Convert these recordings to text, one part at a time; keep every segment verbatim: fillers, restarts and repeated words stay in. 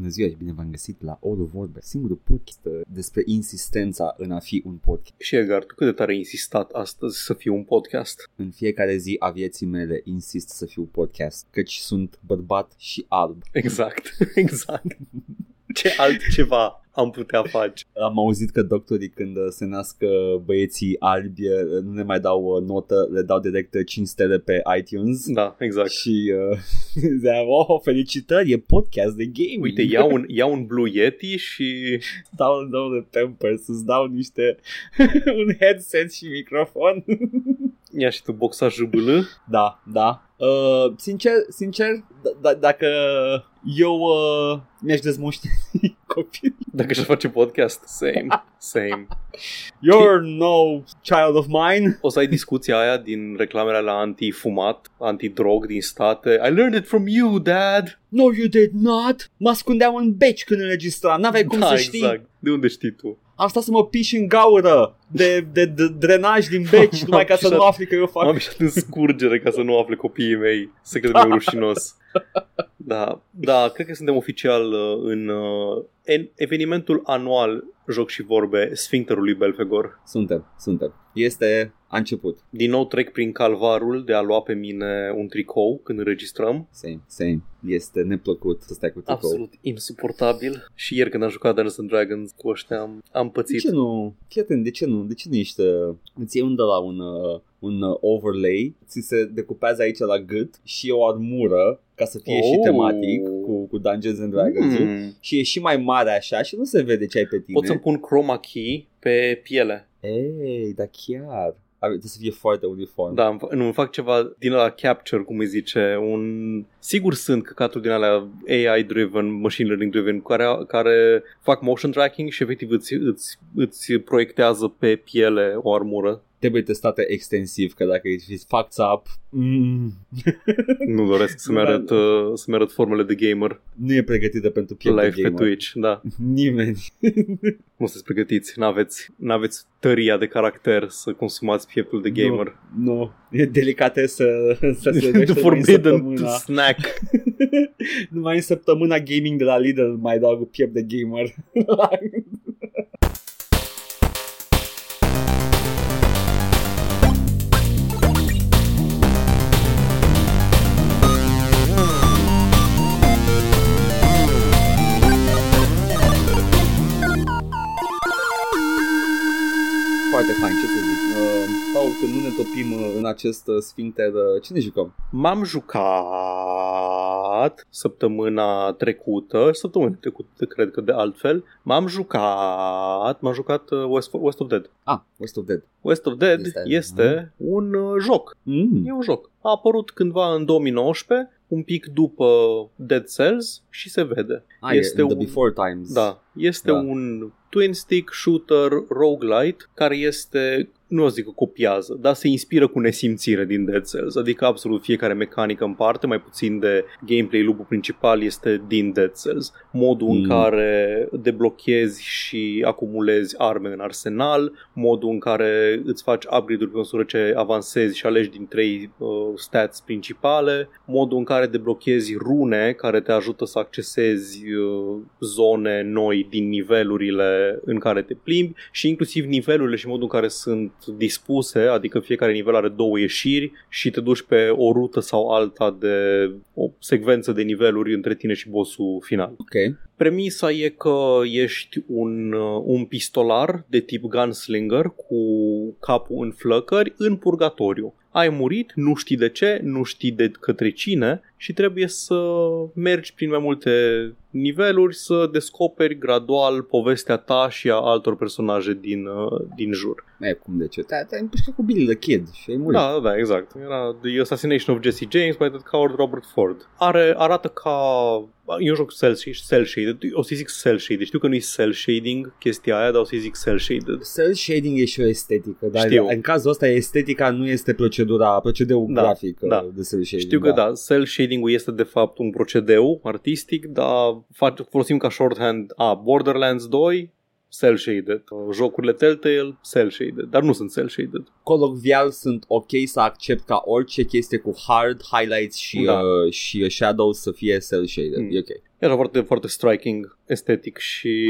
Bună ziua și bine v-am găsit la Orul Vorbe, singurul podcast despre insistența în a fi un podcast. Și Edgar, tu cât de tare ai insistat astăzi să fii un podcast? În fiecare zi a vieții mele insist să fiu podcast, căci sunt bărbat și alb. Exact, exact. Ce altceva am putea face? Am auzit că doctorii, când se nasc băieții albi, nu ne mai dau notă, le dau direct cinci stele pe iTunes. Da, exact. Și uh, ziceam, oh, felicitări, e podcast de gaming. Uite, iau un, iau un Blue Yeti și dau, dau de Tempers, îți dau niște un headset și microfon. Ia și tu boxa jubilă. Da, da. Uh, sincer, sincer, d- d- dacă eu uh, mi-aș dezmoșteni copil. Dacă și-aș face podcast, same, same. You're no child of mine. O să ai discuția aia din reclamele la anti-fumat, anti-drog din state. I learned it from you, dad. No, you did not. Mă ascundeam în beci când înregistram, n-aveai cum da, să știi. Exact. De unde știi tu? Am stat să mă piși în gaură de, de, de drenaj din beci, numai ca să nu afli că eu fac. M-am pișat în scurgere ca să nu afle copiii mei secretul meu rușinos. Da, da, cred că suntem oficial în, în evenimentul anual Joc și Vorbe, Sfincterului Belfegor. Suntem, suntem. Este... A început. Din nou trec prin calvarul de a lua pe mine un tricou când înregistrăm. Same, same. Este neplăcut să stai cu tricou. Absolut insuportabil. Și ieri când am jucat Dungeons and Dragons cu ăștia am, am pățit. De ce nu? Chiaten, de ce nu? De ce nu ești... Îți iei un de la un... Uh... un overlay, ți se decupează aici la gât și o armură ca să fie oh. și tematic cu, cu Dungeons and Dragons mm. și e și mai mare așa și nu se vede ce ai pe tine. Pot să-mi pun chroma key pe piele. Ei, dar chiar trebuie să fie foarte uniform. Da, nu-mi fac ceva din ăla capture, cum îi zice, un... Sigur sunt căcaturi din alea A I-driven, machine learning-driven, care, care fac motion tracking și efectiv îți, îți, îți proiectează pe piele o armură. Trebuie testate extensiv, că dacă ești fact-up... Mm. Nu doresc să-mi arăt, să-mi arăt formele de gamer. Nu e pregătită pentru pielea live gamer. Pe Twitch, da. Nimeni. Nu sunteți pregătiți, n-aveți, n-aveți tăria de caracter să consumați pieptul de gamer. Nu, nu. E delicate să, să se vește forbidden snack. Numai în săptămâna gaming de la Lidl mai dau cu piept de gamer. Că nu ne topim în acest sfincter. Ce ne jucăm? M-am jucat săptămâna trecută, săptămâna trecută cred că de altfel, m-am jucat, m-am jucat West, West of Dead. Ah, West of Dead. West of Dead este, este un joc. Mm. E un joc. A apărut cândva în două mii nouăsprezece. Un pic după Dead Cells și se vede. Ah, este un, before times. Da, este da. Un twin stick shooter roguelite care este, nu o zic că copiază, dar se inspiră cu nesimțire din Dead Cells. Adică absolut fiecare mecanică în parte, mai puțin de gameplay, loop-ul principal este din Dead Cells. Modul mm. în care deblochezi și acumulezi arme în arsenal, modul în care îți faci upgrade-uri pe măsură ce avansezi și alegi din trei uh, stats principale, modul în care deblochezi rune care te ajută să accesezi zone noi din nivelurile în care te plimbi și inclusiv nivelurile și modul în care sunt dispuse, adică fiecare nivel are două ieșiri și te duci pe o rută sau alta de o secvență de niveluri între tine și bossul final. Okay. Premisa e că ești un, un pistolar de tip gunslinger cu capul în flăcări în purgatoriu. Ai murit, nu știi de ce, nu știi de către cine și trebuie să mergi prin mai multe niveluri să descoperi gradual povestea ta și a altor personaje din, din jur. E, cum de ce? Te-ai împușcat cu Billy the Kid și ai murit. Da, da, exact. Era The Assassination of Jesse James by the Coward Robert Ford. Are, arată ca... E un joc cel-shaded, o să-i zic cel-shaded, știu că nu-i cel-shading chestia aia, dar o să-i zic cel-shaded. Cel-shading e și o estetică, dar știu. În cazul ăsta estetica nu este procedura, procedeul da, grafic da. De cel-shading. Știu că da, da cel-shading-ul este de fapt un procedeu artistic, dar folosim ca shorthand a Borderlands doi. Cel-shaded. Jocurile Telltale, cel-shaded, dar nu sunt cel-shaded. Colocvial sunt ok să accept ca orice chestie cu hard, highlights și, da. uh, și shadows să fie cel-shaded. Mm. E ok. Era foarte, foarte striking, estetic și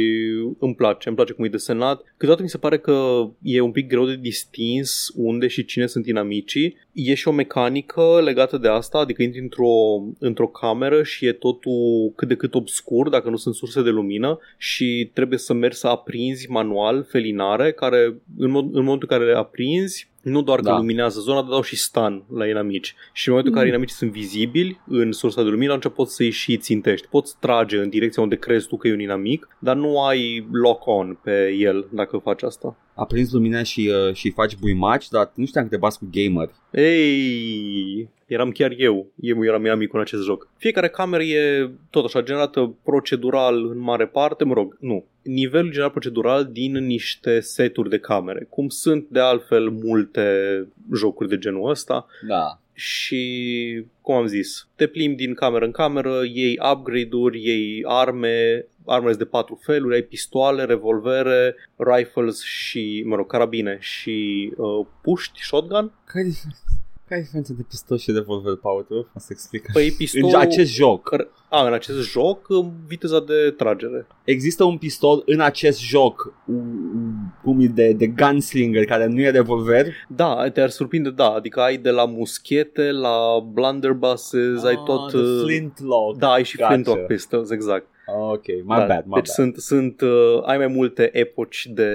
îmi place, îmi place cum e desenat. Câteodată mi se pare că e un pic greu de distins unde și cine sunt inamicii. E și o mecanică legată de asta, adică intri într-o, într-o cameră și e totul cât de cât obscur, dacă nu sunt surse de lumină, și trebuie să mergi să aprinzi manual felinare, care în, mod, în momentul în care le aprinzi, nu doar da. că luminează zona, dar dau și stun la inamici. Și în momentul în mm. care inamicii sunt vizibili în sursa de lumină, atunci poți să-i și țintești. Poți trage în direcția unde crezi tu că e un inamic, dar nu ai lock-on pe el dacă faci asta. Aprinzi lumina și, uh, și faci buimaci, dar nu știam că te bați cu gameri. Ei, eram chiar eu. Eu eram inamic în acest joc. Fiecare cameră e tot așa generată procedural în mare parte, mă rog, nu. Nivelul general procedural din niște seturi de camere, cum sunt de altfel multe jocuri de genul ăsta. Da. Și, cum am zis, te plimbi din cameră în cameră, iei upgrade-uri, iei arme, armele de patru feluri, ai pistoale, revolvere, rifles și, mă rog, carabine și uh, puști, shotgun. Care e care diferența de pistol și revolver, Paul? O să explic. Păi, pistol... În acest joc. A, în acest joc, viteza de tragere. Există un pistol în acest joc, cum e de, de gunslinger, care nu e revolver? Da, te-ar surprinde, da. Adică ai de la muschete, la blunderbusses, ah, ai tot... flintlock. Da, ai și gotcha. Flintlock pistols, exact. Ok, my da, bad, my deci bad. Sunt, sunt, uh, ai mai multe epoci de,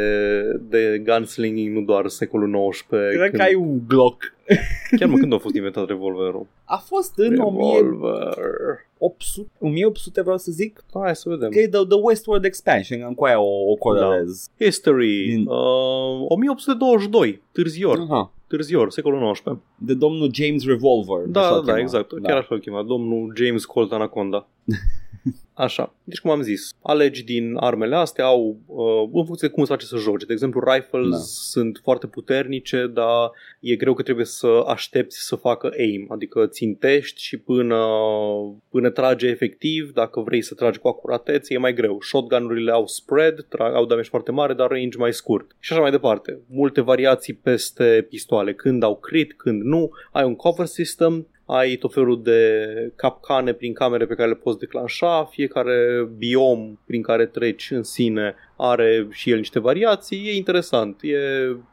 de gunslinging, nu doar secolul nouăsprezece. Cred când... că ai un Glock. Chiar mă, când a fost inventat revolverul? A fost în o mie opt sute, o mie opt sute, vreau să zic. Hai să vedem. Okay, the, the Westward Expansion, în coaia o, o corelez. Da. History, Din... uh, o mie opt sute douăzeci și doi, târzior. Aha. Târzior, secolul nouăsprezece. De domnul James Revolver. Da, da, da, exact. Da. Chiar așa-l chema, domnul James Colt Anaconda. Așa, deci cum am zis, alegi din armele astea, au, uh, în funcție de cum îți face să joci. De exemplu, rifles da. sunt foarte puternice, dar e greu că trebuie să aștepți să facă aim, adică țintești și până, până trage efectiv, dacă vrei să tragi cu acuratețe, e mai greu. Shotgun-urile au spread, tra- au damage foarte mare, dar range mai scurt. Și așa mai departe, multe variații peste pistoale, când au crit, când nu, ai un cover system. Ai tot felul de capcane prin camere pe care le poți declanșa, fiecare biom prin care treci în sine are și el niște variații, e interesant, e,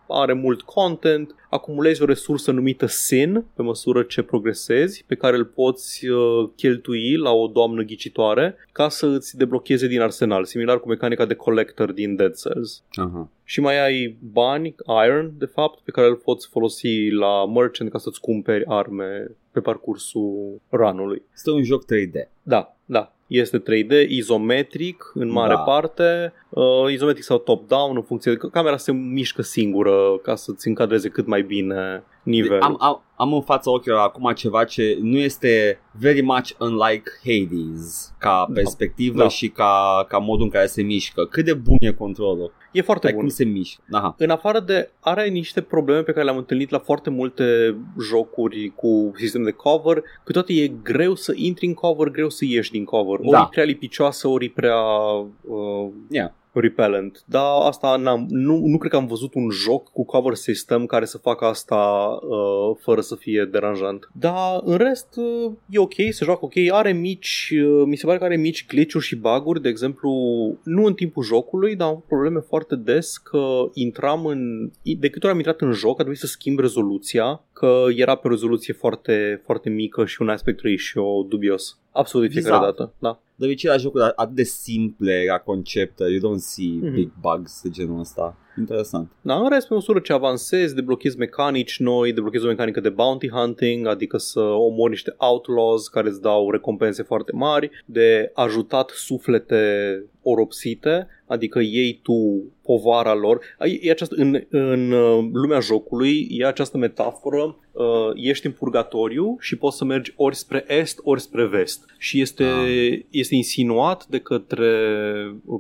are mult content, acumulezi o resursă numită S I N pe măsură ce progresezi, pe care îl poți uh, cheltui la o doamnă ghicitoare ca să îți deblocheze din arsenal, similar cu mecanica de collector din Dead Cells. Uh-huh. Și mai ai bani, iron, de fapt, pe care îl poți folosi la merchant ca să-ți cumperi arme pe parcursul run-ului. Este un joc trei D. Da, da. Este trei D, izometric în mare da. parte, uh, izometric sau top-down în funcție de... Camera se mișcă singură ca să-ți încadreze cât mai bine nivelul. Am, am, am în fața ochilor acum ceva ce nu este very much unlike Hades ca perspectivă da. Da. și ca, ca modul în care se mișcă. Cât de bun e controlul. E foarte Hai bun. Cum se mișcă. Aha. În afară de... Are niște probleme pe care le-am întâlnit la foarte multe jocuri cu sistem de cover, că toate e greu să intri în cover, greu să ieși din cover. Da. Ori prea lipicioasă, ori prea... Uh, yeah. repellent, dar asta n-am, nu, nu cred că am văzut un joc cu cover system care să facă asta uh, fără să fie deranjant. Dar în rest uh, e ok, se joacă ok, are mici, uh, mi se pare că are mici glitch-uri și bug-uri, de exemplu, nu în timpul jocului, dar am avut probleme foarte des că intram în, de câte ori am intrat în joc, a trebuit să schimb rezoluția, că era pe rezoluție foarte, foarte mică și un aspect ratio dubios. Absolut de fiecare exact. dată, da. De obicei la jocuri atât de simple ca concepte, you don't see mm-hmm. big bugs de genul ăsta. Interesant. Da, în rest, pe măsură ce avansezi, deblochezi mecanici noi, deblochezi o mecanică de bounty hunting, adică să omori niște outlaws care îți dau recompense foarte mari, de ajutat suflete oropsite, adică iei tu povara lor. E această, în, în lumea jocului e această metaforă, ești în purgatoriu și poți să mergi ori spre est, ori spre vest. Și este, ah. este insinuat de către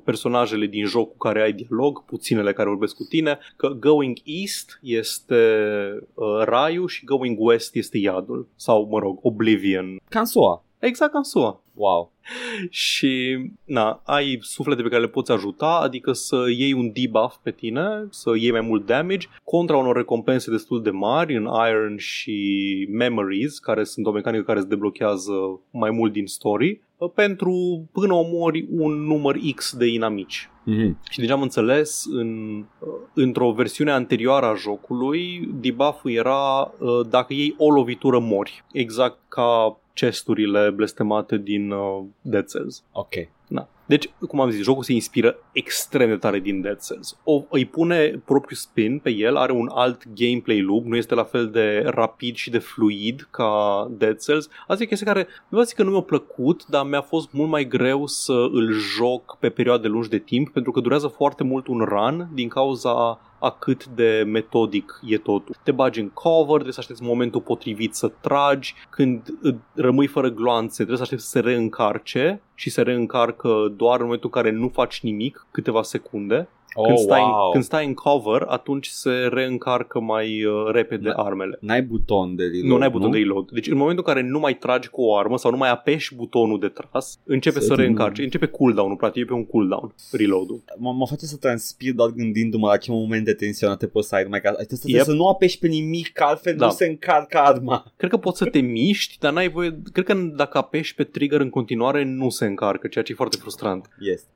personajele din joc cu care ai dialog, puținele care vorbesc cu tine, că going east este uh, raiul și going west este iadul. Sau, mă rog, Oblivion. Cansoa. Exact, Cansoa. Wow. Și na, ai suflete pe care le poți ajuta, adică să iei un debuff pe tine, să iei mai mult damage contra unor recompense destul de mari în Iron și Memories, care sunt o mecanică care îți deblochează mai mult din story. pentru până omori un număr X de inamici. Mm-hmm. Și deja am înțeles, în, într-o versiune anterioară a jocului, debuff-ul era dacă iei o lovitură mori, exact ca chesturile blestemate din Dead Cells. Ok. Da. Deci, cum am zis, jocul se inspiră extrem de tare din Dead Cells. O, îi pune propriu spin pe el, are un alt gameplay loop, nu este la fel de rapid și de fluid ca Dead Cells. Asta e chestia care, nu vă zic că nu mi-a plăcut, dar mi-a fost mult mai greu să îl joc pe perioade lungi de timp, pentru că durează foarte mult un run din cauza a cât de metodic e totul. Te bagi în cover, trebuie să aștepți momentul potrivit să tragi, când rămâi fără gloanțe, trebuie să aștepți să se reîncarce și se reîncarcă doar în momentul în care nu faci nimic, câteva secunde. Oh, când, stai wow. în, când stai în cover, atunci se reîncarcă mai uh, repede N- armele. N-ai buton de reload. Nu, n-ai buton nu? de reload. Deci în momentul în care nu mai tragi cu o armă sau nu mai apeși butonul de tras, începe să, să reîncarce. Începe cooldown-ul, practic, pe un cooldown, reload-ul. Mă face să transpir doar gândindu-mă la ce momente tensionate poți să ai. Trebuie să nu apeși pe nimic, că altfel nu se încarcă arma. Cred că poți să te miști, dar n-ai voie. Cred că dacă apeși pe trigger în continuare, nu se încarcă, ceea ce e foarte frustrant.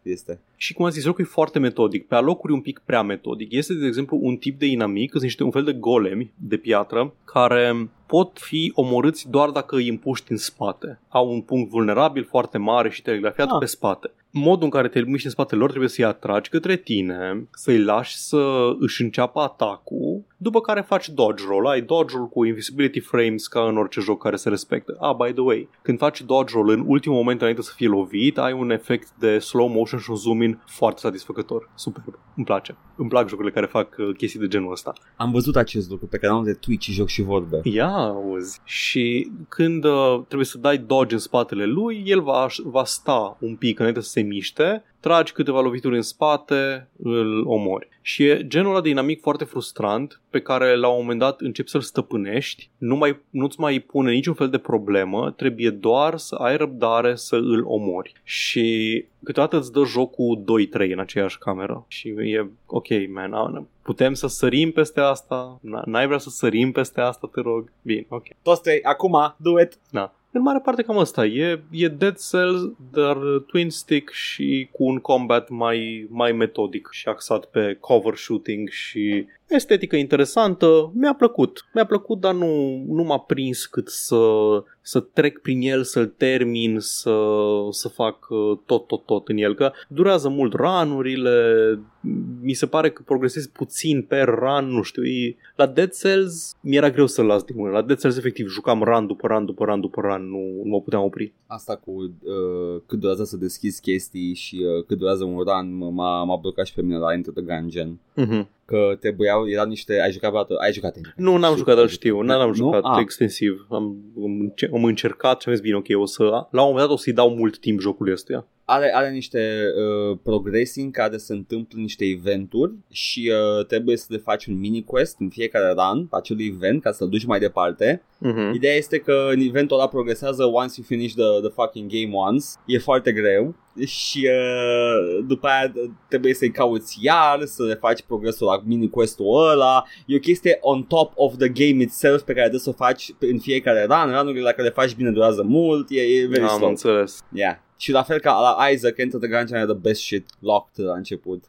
Este. Și cum am zis, jocul e foarte metodic. Pe locuri un pic prea metodic. Este, de exemplu, un tip de inamic, sunt niște un fel de golemi de piatră care pot fi omorâți doar dacă îi împuști în spate. Au un punct vulnerabil foarte mare și telegrafiat ah. pe spate. Modul în care te miști în spatele lor, trebuie să-i atragi către tine, să-i lași să își înceapă atacul, după care faci dodge roll. Ai dodge roll cu invisibility frames ca în orice joc care se respectă. Ah, by the way, când faci dodge roll în ultimul moment înainte să fie lovit, ai un efect de slow motion și un zoom in foarte satisfăcător. Superb. Îmi place. Îmi plac jocurile care fac chestii de genul ăsta. Am văzut acest lucru pe canalul de Twitch, Joc și Vorbe. Ia, auzi. Și când uh, trebuie să dai dodge în spatele lui, el va, va sta un pic înainte să se miște, tragi câteva lovituri în spate, îl omori. Și e genul ăla de inamic foarte frustrant pe care la un moment dat începi să-l stăpânești, nu mai, nu-ți mai pune niciun fel de problemă, trebuie doar să ai răbdare să îl omori. Și câteodată îți dă jocul doi trei în aceeași cameră. Și e ok, man, putem să sărim peste asta? N-ai vrea să sărim peste asta, te rog? Bine, ok. Toți trei, acum, do it! Da. În mare parte cam asta e, e Dead Cells, dar twin stick și cu un combat mai, mai metodic și axat pe cover shooting și estetică interesantă. Mi-a plăcut, mi-a plăcut, dar nu, nu m-a prins cât să, să trec prin el, să-l termin, să, să fac tot, tot, tot în el. Că durează mult run-urile, mi se pare că progresez puțin pe run, nu știu. La Dead Cells mi-era greu să-l las din mână. La Dead Cells efectiv jucam run după run după run după run, nu, nu mă puteam opri. Asta cu uh, cât durează să deschizi chestii și uh, cât durează un run m-a, m-a blocat și pe mine la Into the Gun Gen. Mhm. Că trebuiau, erau niște, ai jucat vreodată, ai jucat. Nu, n-am jucat, dar știu, n-am jucat ah. extensiv, am, am încercat și am zis, bine, ok, o să, la un moment dat o să-i dau mult timp jocului ăstuia. Are, are niște uh, progresii în care se întâmplă niște eventuri și uh, trebuie să le faci un mini-quest în fiecare run, acel event, ca să-l duci mai departe. Uh-huh. Ideea este că eventul ăla progresează once you finish the, the fucking game once. E foarte greu și uh, după aia trebuie să-i cauți iar, să le faci progresul la mini-quest-ul ăla. E o chestie on top of the game itself pe care trebuie să o faci în fiecare run. Run-urile la care le faci bine durează mult, e, e very slow. Am înțeles. Yeah. Și la fel ca la Isaac, Enter the Gungeon era the best shit locked la început.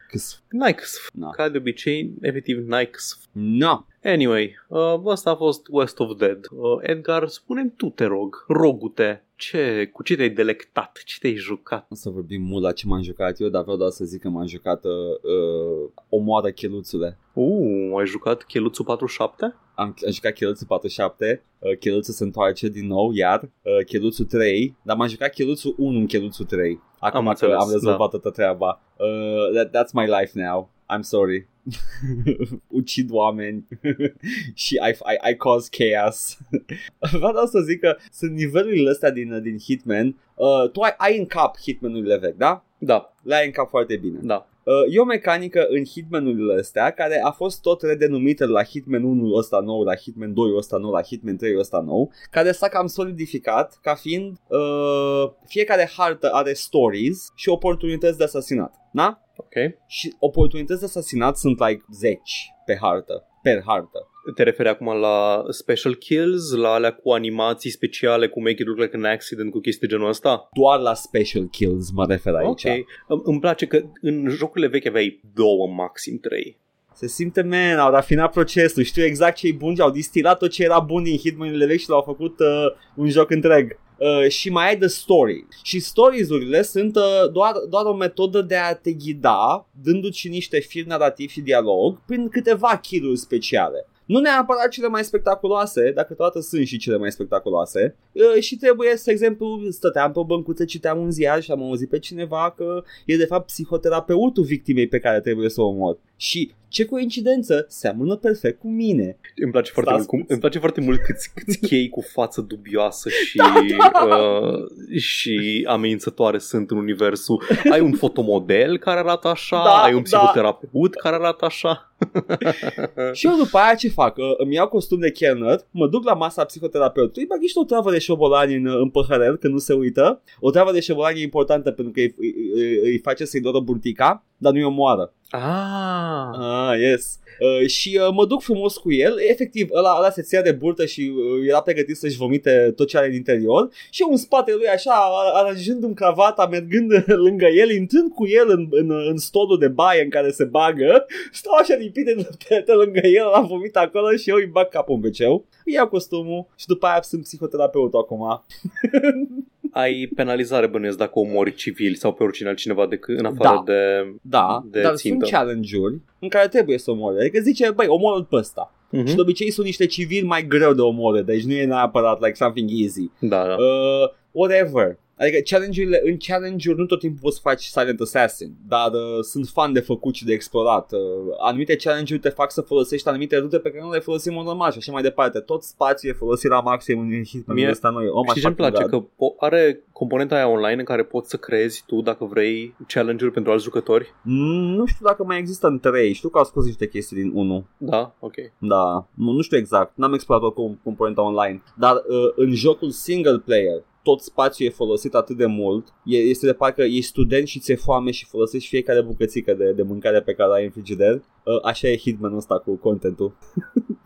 N-ai căsf. No. Ca de obicei, efectiv, n-ai căsf. No. Anyway, uh, ăsta a fost West of Dead. Uh, Edgar, spune-mi tu, te rog, rogute, ce, cu ce te-ai delectat, ce te-ai jucat? O să vorbim mult la ce m-am jucat eu, dar vreau doar să zic că m-am jucat uh, Omoară Cheluțule. Uuu, uh, ai jucat Cheluțul patruzeci și șapte? Am, am jucat Cheluțul patruzeci și șapte, uh, Cheluțul se întoarce din nou, iar uh, Cheluțul trei, dar m-am jucat Cheluțul unu în Cheluțul trei. Acum am, înțeles, am rezolvat da. Toată treaba. Uh, that, that's my life now. I'm sorry. Ucid oameni și I, I, I cause chaos. Vreau să zic că sunt nivelurile astea din, din Hitman. uh, Tu ai, ai în cap Hitman-urile vechi, da? Da. Le ai în cap foarte bine. Da. E o mecanică în Hitman-urile astea care a fost tot redenumită la Hitman unu ăsta nou, la Hitman doi ăsta nou, la Hitman trei ăsta nou, care s-a cam solidificat ca fiind uh, fiecare hartă are stories și oportunități de asasinat, da? Ok. Și oportunități de asasinat sunt like zece pe hartă, per hartă. Te referi acum la special kills, la alea cu animații speciale, cu make it look like an accident, cu chestii genul ăsta? Doar la special kills mă refer aici. Ok, îmi place că în jocurile vechi aveai două, maxim trei. Se simte, man, au rafinat procesul, știu exact ce-i bun, au distilat tot ce era bun din Hitman-urile vechi și l-au făcut uh, un joc întreg. Uh, și mai ai de story. Și stories-urile sunt uh, doar, doar o metodă de a te ghida, dându-ți niște fir narrativ și dialog, prin câteva kill-uri speciale. Nu neapărat cele mai spectaculoase, dacă toate sunt și cele mai spectaculoase. E, și trebuie, spre exemplu, stăteam pe o băncuță, citeam un ziar și am auzit pe cineva că e de fapt psihoterapeutul victimei pe care trebuie să o omor. Și ce coincidență, seamănă perfect cu mine. Îmi place foarte mult, cum, îmi place foarte mult câți, câți chei cu față dubioasă și, da, da. Uh, și amenințătoare sunt în universul. Ai un fotomodel care arată așa, da, ai un psihoterapeut da. care arată așa. Și eu după aia ce fac? Îmi iau costum de chelner, mă duc la masa psihoterapeutului, bag niște o travă de șobolani în, în păhărel, că nu se uită. O travă de șobolani e importantă pentru că îi, îi, îi face să-i doră burtica, dar nu-i omoară. Ah, ah yes. Uh, și uh, mă duc frumos cu el. Efectiv, ăla, ăla se ținea de burtă și uh, era pregătit să-și vomite tot ce are în interior. Și eu în spatele lui așa, aranjându-mi cravata, mergând lângă el, intrând cu el în, în, în stolul de baie în care se bagă. Stau așa lipit de lângă el, l-am vomit acolo și eu îi bag capul în beceu. Îi iau costumul și după aia sunt psihoterapeut acum. Ai penalizare, bănuiesc, dacă omori civili sau pe oricine altcineva decât în afară da, de da, de dar țintă. Sunt challenge-uri în care trebuie să omori. Adică zice, băi, omoră-l pe ăsta. Uh-huh. Și de obicei sunt niște civili mai greu de omoră, deci nu e neapărat like something easy. Da, da. Uh, whatever. Adică challenge-urile, în challenge-uri nu tot timpul poți să faci Silent Assassin, dar uh, sunt fan de făcut și de explorat. Uh, anumite challenge-uri te fac să folosești anumite rute pe care nu le folosim în normal și așa mai departe. Tot spațiul e folosit la maxim în Hitman-ul ăsta noi. Oh, și ce-mi place că po- are componenta aia online în care poți să creezi tu, dacă vrei, challenge-uri pentru alți jucători? Mm, nu știu dacă mai există în trei, știu că au scos niște chestii din unu. Da? Ok. Da, nu, nu știu exact, n-am explorat cu componenta online, dar uh, în jocul single player tot spațiul e folosit atât de mult. Este de parcă ești student și ți-e foame și folosești fiecare bucățică de, de mâncare pe care ai în frigider. Așa e Hitman-ul ăsta cu contentul.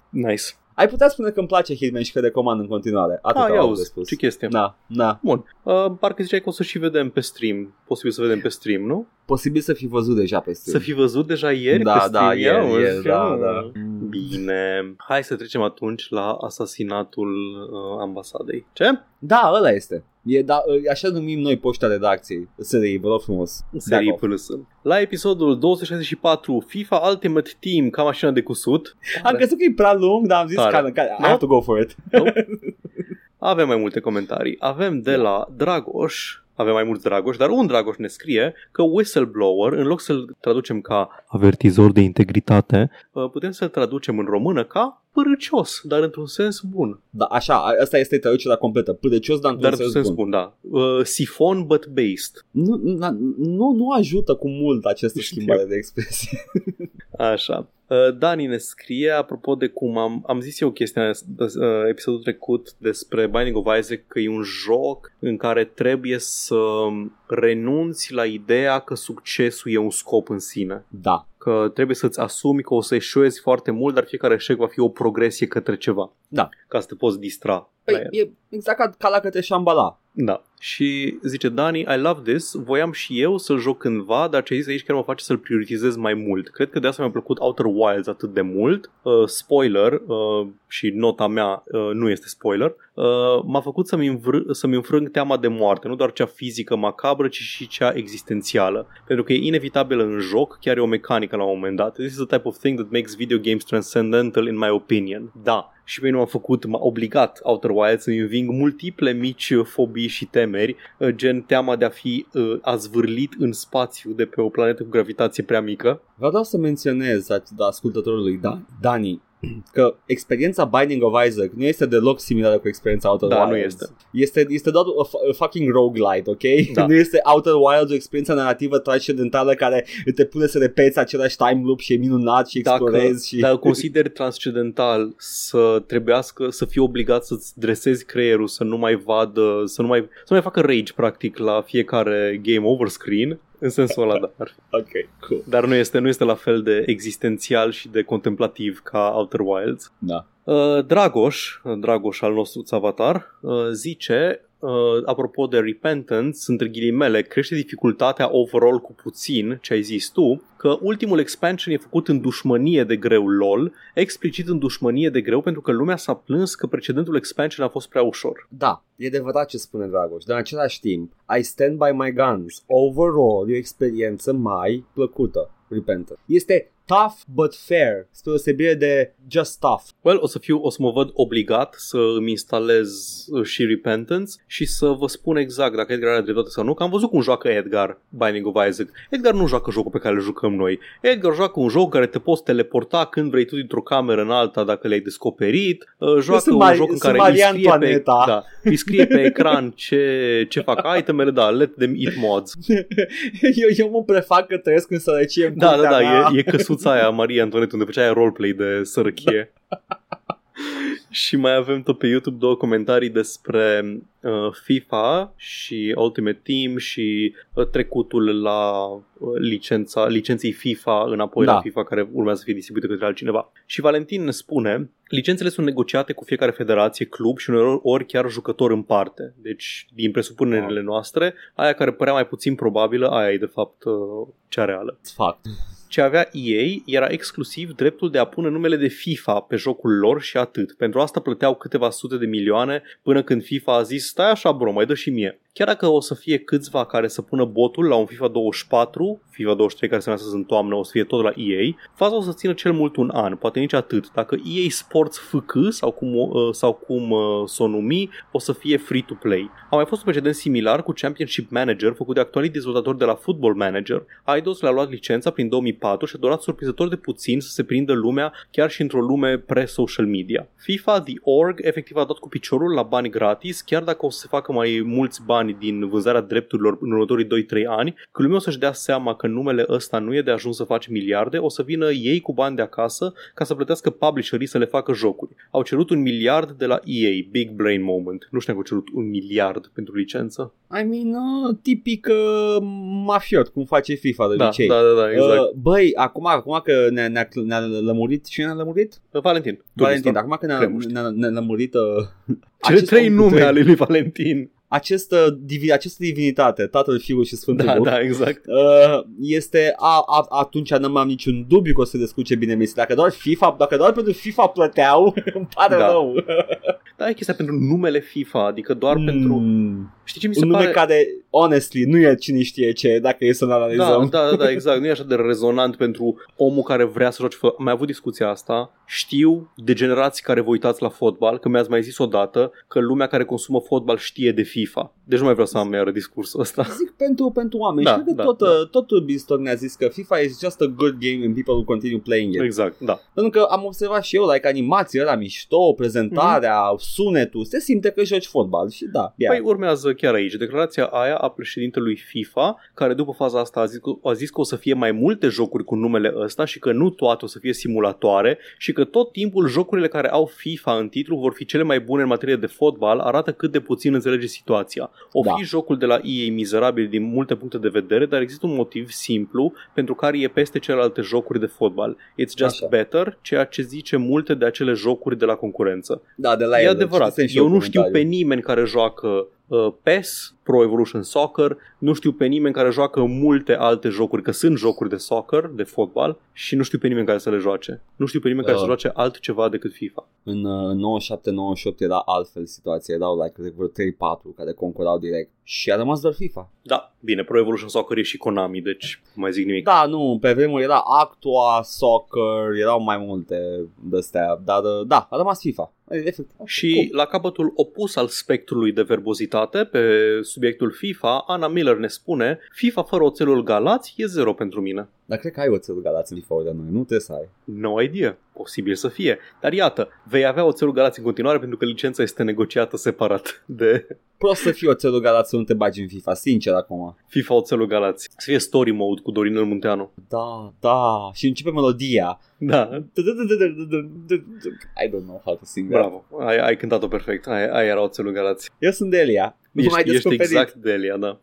Nice. Ai putea spune că îmi place Hitman și că recomand în continuare. Atât ah, am de spus. Ce chestie. Da, da. Bun. Uh, parcă ziceai că o să și vedem pe stream. Posibil să vedem pe stream, nu? Posibil să fi văzut deja pe stream. Să fi văzut deja ieri da, pe stream. Da, ieri, ieri, ieri, da, da. Bine. Hai să trecem atunci la asasinatul uh, ambasadei. Ce? Da, ăla este. E, da, așa numim noi poșta redacției. Serii, vă rog frumos. Serii plus. La episodul două sute șaizeci și patru, FIFA Ultimate Team ca mașina de cusut. Am crezut că e prea lung, dar am zis Tare. că, că no? I have to go for it. No? Avem mai multe comentarii. Avem de la Dragoș. Avem mai mulți Dragoș, dar un Dragoș ne scrie că whistleblower, în loc să-l traducem ca avertizor de integritate, putem să-l traducem în română ca părăcios, dar într-un sens bun. Da, așa, asta este traducerea completă. Părăcios, dar într-un dar sens, sens bun. Dar într-un sens bun, da. Uh, sifon, but based. Nu, nu, nu ajută cu mult această schimbare de expresie. Așa. Dani ne scrie, apropo de cum am, am zis eu chestia în episodul trecut despre Binding of Isaac, că e un joc în care trebuie să renunți la ideea că succesul e un scop în sine. Da. Că trebuie să-ți asumi că o să eșuezi foarte mult, dar fiecare eșec va fi o progresie către ceva. Da. Ca să te poți distra. Păi, e exact ca, ca la către șambala. Da. Și zice Dani, I love this, voiam și eu să-l joc cândva, dar ce ai zis aici chiar mă face să-l prioritizez mai mult. Cred că de asta mi-a plăcut Outer Wilds atât de mult. Uh, spoiler, uh, și nota mea uh, nu este spoiler, uh, m-a făcut să-mi, învr- să-mi înfrâng teama de moarte, nu doar cea fizică macabră, ci și cea existențială. Pentru că e inevitabilă în joc, chiar e o mecanică la un moment dat. This is the type of thing that makes video games transcendental in my opinion. Da. Și pe mine m-a făcut, m-a obligat Outer Wilds să-mi înving multiple mici fobii și temeri, gen teama de a fi uh, azvârlit în spațiu de pe o planetă cu gravitație prea mică. Vreau să menționez ascultătorului da, Dani că experiența Binding of Isaac nu este deloc similară cu experiența Outer da, Wilds. Nu este. Este, este doar a, f- a fucking roguelite, ok? Da. Nu este Outer Wilds o experiență narrativă transcendentală care te pune să repeți același time loop și e minunat și explorezi. Și... Dacă consideri transcendental să trebuiască să fii obligat să-ți dresezi creierul, să nu mai vadă, să nu mai, să nu mai facă rage practic la fiecare game over screen... În sensul ăla, da. Ok, cool. Dar nu este, nu este la fel de existențial și de contemplativ ca Outer Wilds. Da. Uh, Dragoș, Dragoș al nostru avatar, uh, zice... Uh, apropo de Repentance, între ghilimele, crește dificultatea overall cu puțin, ce ai zis tu, că ultimul expansion e făcut în dușmănie de greu, lol, explicit în dușmănie de greu, pentru că lumea s-a plâns că precedentul expansion a fost prea ușor. Da, e adevărat ce spune Dragoș, dar în același timp, I stand by my guns, overall e o experiență mai plăcută, Repentance. Este tough but fair, spre osebire de just tough. Well, o să fiu, o să mă văd obligat să îmi instalez și Repentance și să vă spun exact dacă Edgar are dreptate sau nu, că am văzut cum joacă Edgar Binding of Isaac. Edgar nu joacă jocul pe care îl jucăm noi. Edgar joacă un joc care te poți teleporta când vrei tu dintr-o cameră în alta dacă le-ai descoperit. Joacă sunt un mari, joc în care îi scrie, pe, da, îi scrie pe ecran ce, ce fac itemele, da, let them eat mods. eu, eu mă prefac că trăiesc în sărăcie în Da, da, da, e, e căsuț aia Maria Antoinette unde făcea aia roleplay de sărăchie. Și mai avem tot pe YouTube două comentarii despre uh, FIFA și Ultimate Team și uh, trecutul la uh, licența, licenței FIFA înapoi da. La FIFA care urmează să fie distribuită către altcineva. Și Valentin ne spune, licențele sunt negociate cu fiecare federație, club și uneori ori chiar jucător în parte. Deci, din presupunerile da. Noastre, aia care părea mai puțin probabilă, aia e de fapt uh, cea reală. Fapt. Ce avea E A era exclusiv dreptul de a pune numele de FIFA pe jocul lor și atât. Pentru asta plăteau câteva sute de milioane până când FIFA a zis stai așa bro, mai dă și mie. Chiar dacă o să fie câțiva care să pună botul la un FIFA douăzeci și patru, FIFA douăzeci și trei care se lansează în toamnă, o să fie tot la E A, faza o să țină cel mult un an, poate nici atât. Dacă E A Sports F C sau cum, sau cum s-o numi, o să fie free-to-play. A mai fost un precedent similar cu Championship Manager, făcut de actualii dezvoltatori de la Football Manager. Eidos le-a luat licența prin două mii patru și a durat surprinzător de puțin să se prindă lumea chiar și într-o lume pre-social media. FIFA, The Org, efectiv a dat cu piciorul la bani gratis, chiar dacă o să se facă mai mulți bani din vânzarea drepturilor în următorii doi trei ani, că lumea o să-și dea seama că numele ăsta nu e de ajuns să faci miliarde, o să vină ei cu bani de acasă ca să plătească publisherii să le facă jocuri. Au cerut un miliard de la E A, big brain moment. Nu știu dacă au cerut un miliard pentru licență. I mean, uh, tipic uh, mafiot, cum face FIFA de da, obicei. Da, da, da, exact. Uh, băi, acum, acum că ne-a, ne-a, ne-a lămurit, cine ne-a lămurit? Uh, Valentin. Valentin, acum că ne-a, ne-a, ne-a lămurit... Uh, Cele trei nume ale lui Valentin. Această, divi, această divinitate, Tatăl, Fiul și Sfântul da, Duh, da, exact. Este a, a, atunci nu am niciun dubiu că o să descurce bine mesi. Dacă doar FIFA, dacă doar pentru FIFA plăteau, îmi pare da. Rău. Dar e chestia pentru numele FIFA, adică doar mm. pentru... Știi ce mi se un nume pare? Care, honestly, nu e cine știe ce, dacă e să ne analizăm. Da, da, da, exact. Nu e așa de rezonant pentru omul care vrea să joace. Am mai avut discuția asta. Știu de generații care vă uitați la fotbal, că mi-ați mai zis odată că lumea care consumă fotbal știe de FIFA. Deci nu mai vreau să am iară discursul ăsta. Zic pentru, pentru oameni. Da, și cred da, că tot, da. tot Ubisoft ne-a zis că FIFA is just a good game and people will continue playing it. Exact, da. Pentru că am observat și eu, like, animația ăla mișto, prezentarea, mm-hmm. sunetul, se simte că joci fotbal și da. Păi urmează chiar aici declarația aia a președintelui FIFA, care după faza asta a zis, a zis că o să fie mai multe jocuri cu numele ăsta și că nu toate o să fie simulatoare și că tot timpul jocurile care au FIFA în titlu vor fi cele mai bune în materie de fotbal, arată cât de puțin înțelege situația. O da. Fi jocul de la E A mizerabil din multe puncte de vedere, dar există un motiv simplu pentru care e peste celelalte jocuri de fotbal. It's just Așa. Better, ceea ce zice multe de acele jocuri de la concurență. Da, de la e el, adevărat. Eu nu știu pe nimeni care joacă P E S, Pro Evolution Soccer, nu știu pe nimeni care joacă multe alte jocuri, că sunt jocuri de soccer, de fotbal, și nu știu pe nimeni care să le joace. Nu știu pe nimeni uh. care să joace altceva decât FIFA. În uh, nouăzeci și șapte nouăzeci și opt era altfel situația, erau like trei patru care concurau direct și a rămas doar FIFA. Da, bine, Pro Evolution Soccer e și Konami, deci nu mai zic nimic. Da, nu, pe vremuri era Actua, Soccer, erau mai multe de-astea, dar uh, da, a rămas FIFA. Și cool. La capătul opus al spectrului de verbozitate, pe subiectul FIFA, Ana Miller ne spune FIFA fără oțelul Galați e zero pentru mine. Dar cred că ai oțelul Galați în FIFA-ul de noi, nu te să ai. No idea, posibil să fie. Dar iată, vei avea oțelul Galați în continuare pentru că licența este negociată separat de... Prost să fii oțelul Galați să nu te bagi în FIFA, sincer acum. FIFA oțelul Galați. Să fie story mode cu Dorinel Munteanu. Da, da, și începe melodia. Da. I don't know how to sing that. Bravo, ai, ai cântat-o perfect, aia era oțelul Galați. Eu sunt Delia. Nu ești, mai ești exact Delia, da.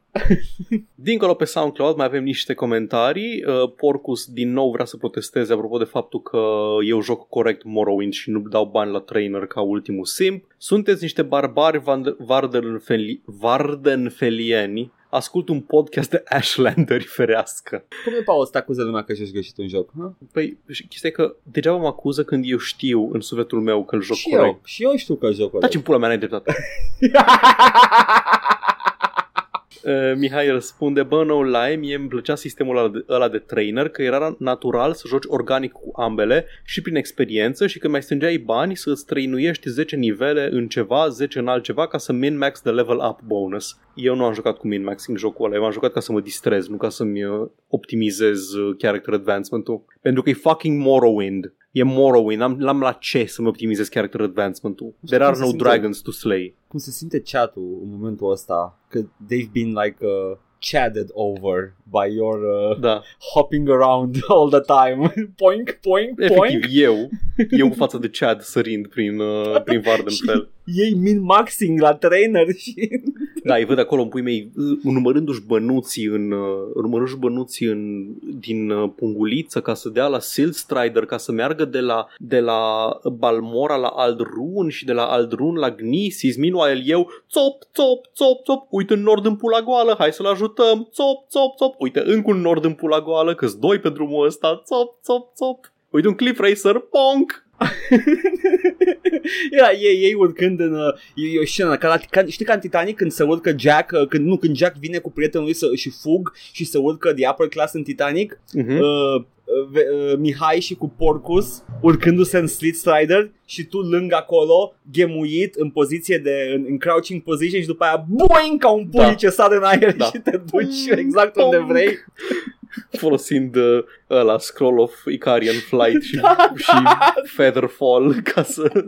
Dincolo pe SoundCloud mai avem niște comentarii. uh, Porcus din nou vrea să protesteze apropo de faptul că eu joc corect Morrowind și nu dau bani la trainer ca ultimul simp. Sunteți niște barbari vardenfeli- vardenfelieni. Ascult un podcast de Ashlander ferească. Cum e Paul să te acuză lumea că și-aș găsit un joc? Hă? Păi, chestia e că degeaba mă acuză când eu știu în sufletul meu că îl joc și corect. Eu, și eu știu că îl joc corect. Taci-mi pula mea, n-ai dreptate. Uh, Mihai răspunde: bă, no lie, mie îmi plăcea sistemul ăla de trainer, că era natural să joci organic cu ambele și prin experiență, și când mai strângeai bani să îți trăinuiești zece nivele în ceva, zece în altceva, ca să min-max the level up bonus. Eu nu am jucat cu min-maxing jocul ăla, eu am jucat ca să mă distrez, nu ca să-mi optimizez character advancement-ul, pentru că e fucking Morrowind. E Morrowind, am, l-am la ce să-mi optimizez character advancement-ul. There are no dragons to slay. Cum se simte chat-ul în momentul ăsta, că they've been like uh, chatted over by your uh, da. hopping around all the time. Poink, poink, efectiv, poink. eu, eu față de chat sărind prin, uh, prin Vardenfell. Ei min-maxing la trainer și... Da, îi văd acolo în pui mei numărându-și bănuții, în, numărându-și bănuții în, din punguliță ca să dea la Silt Strider, ca să meargă de la, de la Balmora la Aldrun și de la Aldrun la Gnisis. Meanwhile eu, țop, țop, țop, țop, uite în nord în pula goală, hai să-l ajutăm, țop, țop, țop, uite încă un nord în pula goală, că-s doi pe drumul ăsta, țop, țop, țop, uite un Cliff Racer, ponk! Era ei, ei urcând în uh, e, e o scenă ca la, ca, știi ca în Titanic când se urcă Jack, uh, când, nu, când Jack vine cu prietenul lui să, și fug și se urcă de upper class în Titanic. uh-huh. uh, Mihai și cu Porcus urcându-se în Slit Strider și tu lângă acolo, gemuit în poziție de, în, în crouching position, și după aia boing, ca un pui da. ce sare în aer da. și te duci exact Tom. unde vrei, folosind uh, ăla Scroll of Icarian Flight și, da, și da. Feather Fall ca să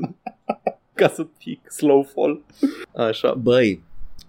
ca să pic Slow Fall. Așa. Băi,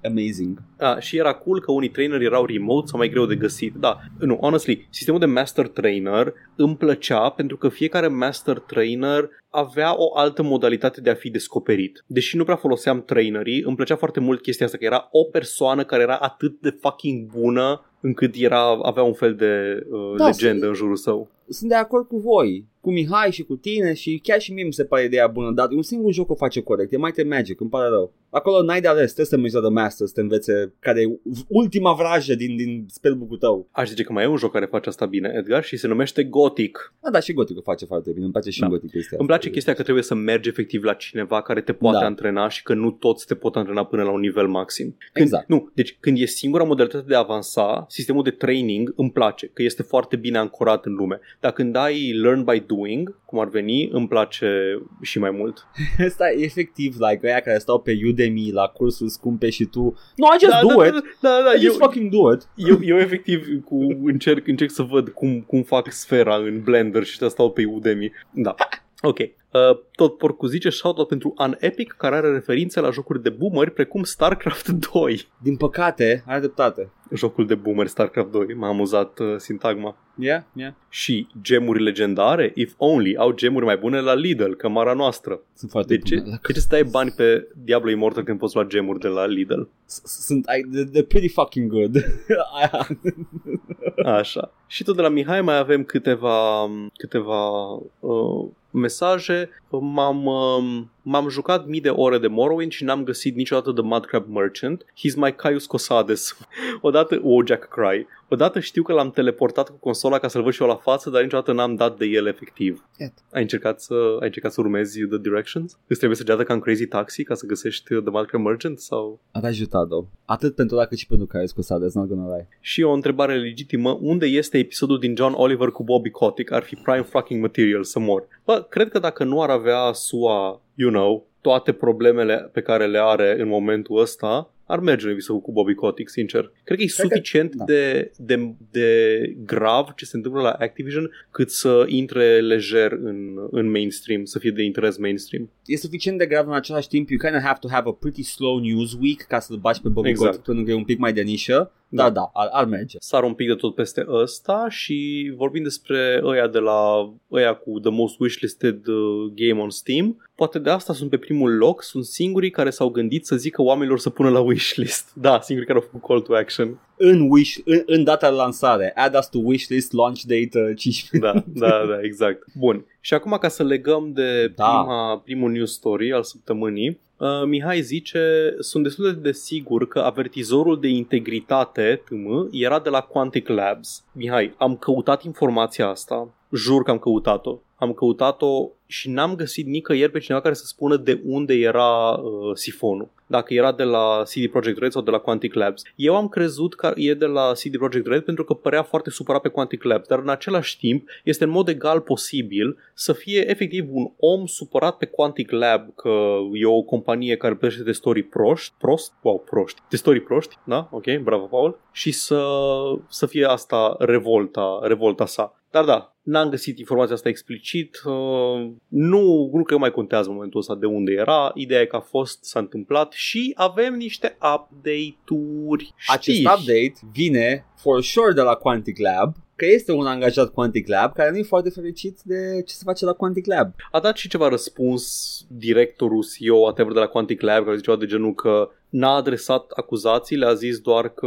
amazing. Ah, și era cool că unii traineri erau remote sau mai greu de găsit. Da, nu, honestly, sistemul de master trainer îmi plăcea pentru că fiecare master trainer avea o altă modalitate de a fi descoperit. Deși nu prea foloseam trainerii, îmi plăcea foarte mult chestia asta, că era o persoană care era atât de fucking bună încât era, avea un fel de uh, da, legendă sunt, în jurul său. Sunt de acord cu voi, cu Mihai și cu tine, și chiar și mie mi se pare ideea bună, dar un singur joc o face corect, e Might and Magic, îmi pare rău. Acolo n-ai de ales, trebuie să mergi la The Master, să te învețe care e ultima vrajă din, din spellbook-ul tău. Aș zice că mai e un joc care face asta bine, Edgar, și se numește Gothic. Da, da, și Gothic o face foarte bine, îmi place și da. în Gothic chestia. Îmi place chestia că trebuie să mergi efectiv la cineva care te poate da. antrena și că nu toți te pot antrena până la un nivel maxim. Când, exact. Nu, deci când e singura modalitate de a avansa, sistemul de training îmi place, că este foarte bine ancorat în lume. Dar când ai learn by doing, cum ar veni, îmi place și mai mult. Asta e efectiv, like, aia care stau pe Udemy la cursuri scumpe și tu no, I just da, do da, it, da, da, da, I just eu, fucking do it. Eu, eu efectiv cu, încerc, încerc să văd cum, cum fac sfera în Blender și stau pe Udemy. Da, ok. Uh, tot Porcu zice shoutout pentru Unepic, care are referințe la jocuri de boomeri precum StarCraft doi. Din păcate, are dreptate. Jocul de boomeri StarCraft doi, m-a amuzat uh, sintagma. Yeah, yeah. Și gemuri legendare, if only, au gemuri mai bune la Lidl, cămara noastră. Sunt foarte de bune. De ce să dai bani pe Diablo Immortal când poți lua gemuri de la Lidl? Sunt, they're pretty fucking good. Așa. Și tot de la Mihai mai avem câteva câteva uh, mesaje. M-am, uh, m-am jucat mii de ore de Morrowind și n-am găsit niciodată de Mudcrab Merchant. He's my Caius Cosades. Odată, wow, Jack Cry. Odată știu că l-am teleportat cu consola ca să-l văd și eu la față, dar niciodată n-am dat de el efectiv. Iet. Ai încercat să ai încercat să urmezi the directions? Îți trebuie să geată ca în Crazy Taxi ca să găsești the Mudcrab Merchant? Sau? Ar ajuta-o. Atât pentru ăla cât și pentru Caius Cosades. Not gonna lie. Și o întrebare legitimă. Unde este episodul din John Oliver cu Bobby Kotick? Ar fi prime fucking material să mor. Bă, cred că dacă nu ar avea S U A, you know, toate problemele pe care le are în momentul ăsta, ar merge în episodul cu Bobby Kotick, sincer. Cred că e Cred suficient că, de, da. de, de grav ce se întâmplă la Activision cât să intre lejer în, în mainstream, să fie de interes mainstream. E suficient de grav în același timp. You kind of have to have a pretty slow news week ca să-l bagi pe Bobby exact. Kotick, pentru că e un pic mai de nișă. Da, da, ar, ar merge. Sar un pic de tot peste ăsta și vorbim despre ăia de la ăia cu The Most Wishlisted Game on Steam. Poate de asta sunt pe primul loc, sunt singurii care s-au gândit să zică oamenilor să pună la Wish wishlist. Da, singur care au făcut call to action. În, wish, în, în data de lansare. Add us to wishlist, launch date cincisprezece. Da, da, da, exact. Bun. Și acum ca să legăm de da. prima, primul news story al săptămânii, Uh, Mihai zice, sunt destul de sigur că avertizorul de integritate T M era de la Quantic Labs. Mihai, am căutat informația asta, jur că am căutat-o. Am căutat-o și n-am găsit nicăieri pe cineva care să spună de unde era uh, sifonul. Dacă era de la C D Projekt Red sau de la Quantic Labs. Eu am crezut că e de la C D Projekt Red pentru că părea foarte supărat pe Quantic Labs, dar în același timp este în mod egal posibil să fie efectiv un om supărat pe Quantic Lab că e o companie care plătește testorii proști, prost, wow, proști, testorii proști, da? Ok, bravo, Paul. Și să, să fie asta revolta, revolta sa. Dar da, n-am găsit informația asta explicit, nu, nu că mai contează în momentul ăsta de unde era, ideea e că a fost, s-a întâmplat și avem niște update-uri. Acest Știi? update vine for sure de la Quantic Lab, că este un angajat Quantic Lab care nu e foarte fericit de ce se face la Quantic Lab. A dat și ceva răspuns directorul C E O whatever de la Quantic Lab, care zice ceva de genul că n-a adresat acuzațiile, a zis doar că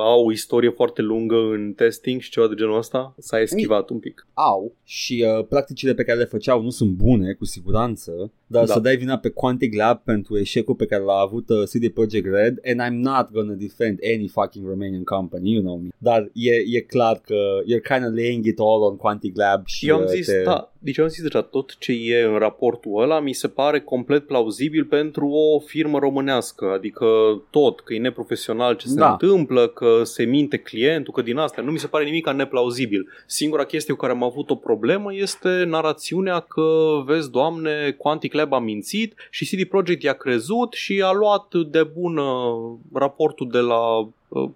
au o istorie foarte lungă în testing și ceva de genul ăsta. S-a eschivat un pic. Au și uh, practicile pe care le făceau nu sunt bune, cu siguranță, dar da. să dai vina pe Quantic Lab pentru eșecul pe care l-a avut uh, C D Projekt Red, and I'm not gonna defend any fucking Romanian company, you know me. Dar e, e clar că you're kind of laying it all on Quantic Lab. Și eu am zis, te... da, deci am zis deja tot ce e în raportul ăla mi se pare complet plauzibil pentru o firmă românească, adică că tot, că e neprofesional ce se da. întâmplă, că se minte clientul, că din astea nu mi se pare nimic neplauzibil. Singura chestie cu care am avut o problemă este narațiunea că, vezi, doamne, Quantic Lab a mințit și C D Projekt i-a crezut și a luat de bună raportul de la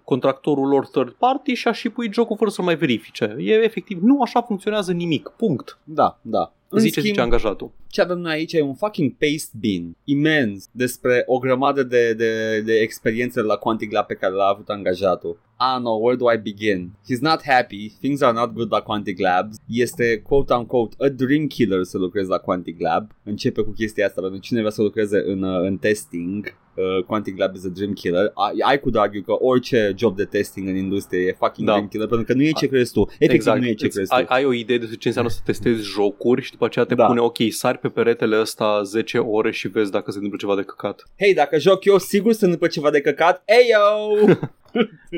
contractorul lor third party și a și pui jocul fără să mai verifice. E efectiv, nu așa funcționează nimic, punct. Da, da. În zice, schimb, zice angajatul. Ce avem noi aici e un fucking paste bin imens despre o grămadă de, de, de experiențe la Quantic Lab pe care l-a avut angajatul. Ah, no, where do I begin? He's not happy, things are not good la Quantic Labs. Este, quote-unquote, a dream killer să lucrezi la Quantic Lab. Începe cu chestia asta, pentru cine vrea să lucreze în, în testing, uh, Quantic Lab is a dream killer. I, I could argue că orice job de testing în industrie e fucking da. dream killer, pentru că nu e ce crezi tu. Efectiv exact. nu e ce It's, crezi ai, tu. Ai o idee de ce înseamnă să testezi jocuri și după aceea te da. pune, ok, sari pe peretele ăsta zece ore și vezi dacă se întâmplă ceva de căcat. Hei, dacă joc eu, sigur se întâmplă ceva de căcat. Eyo!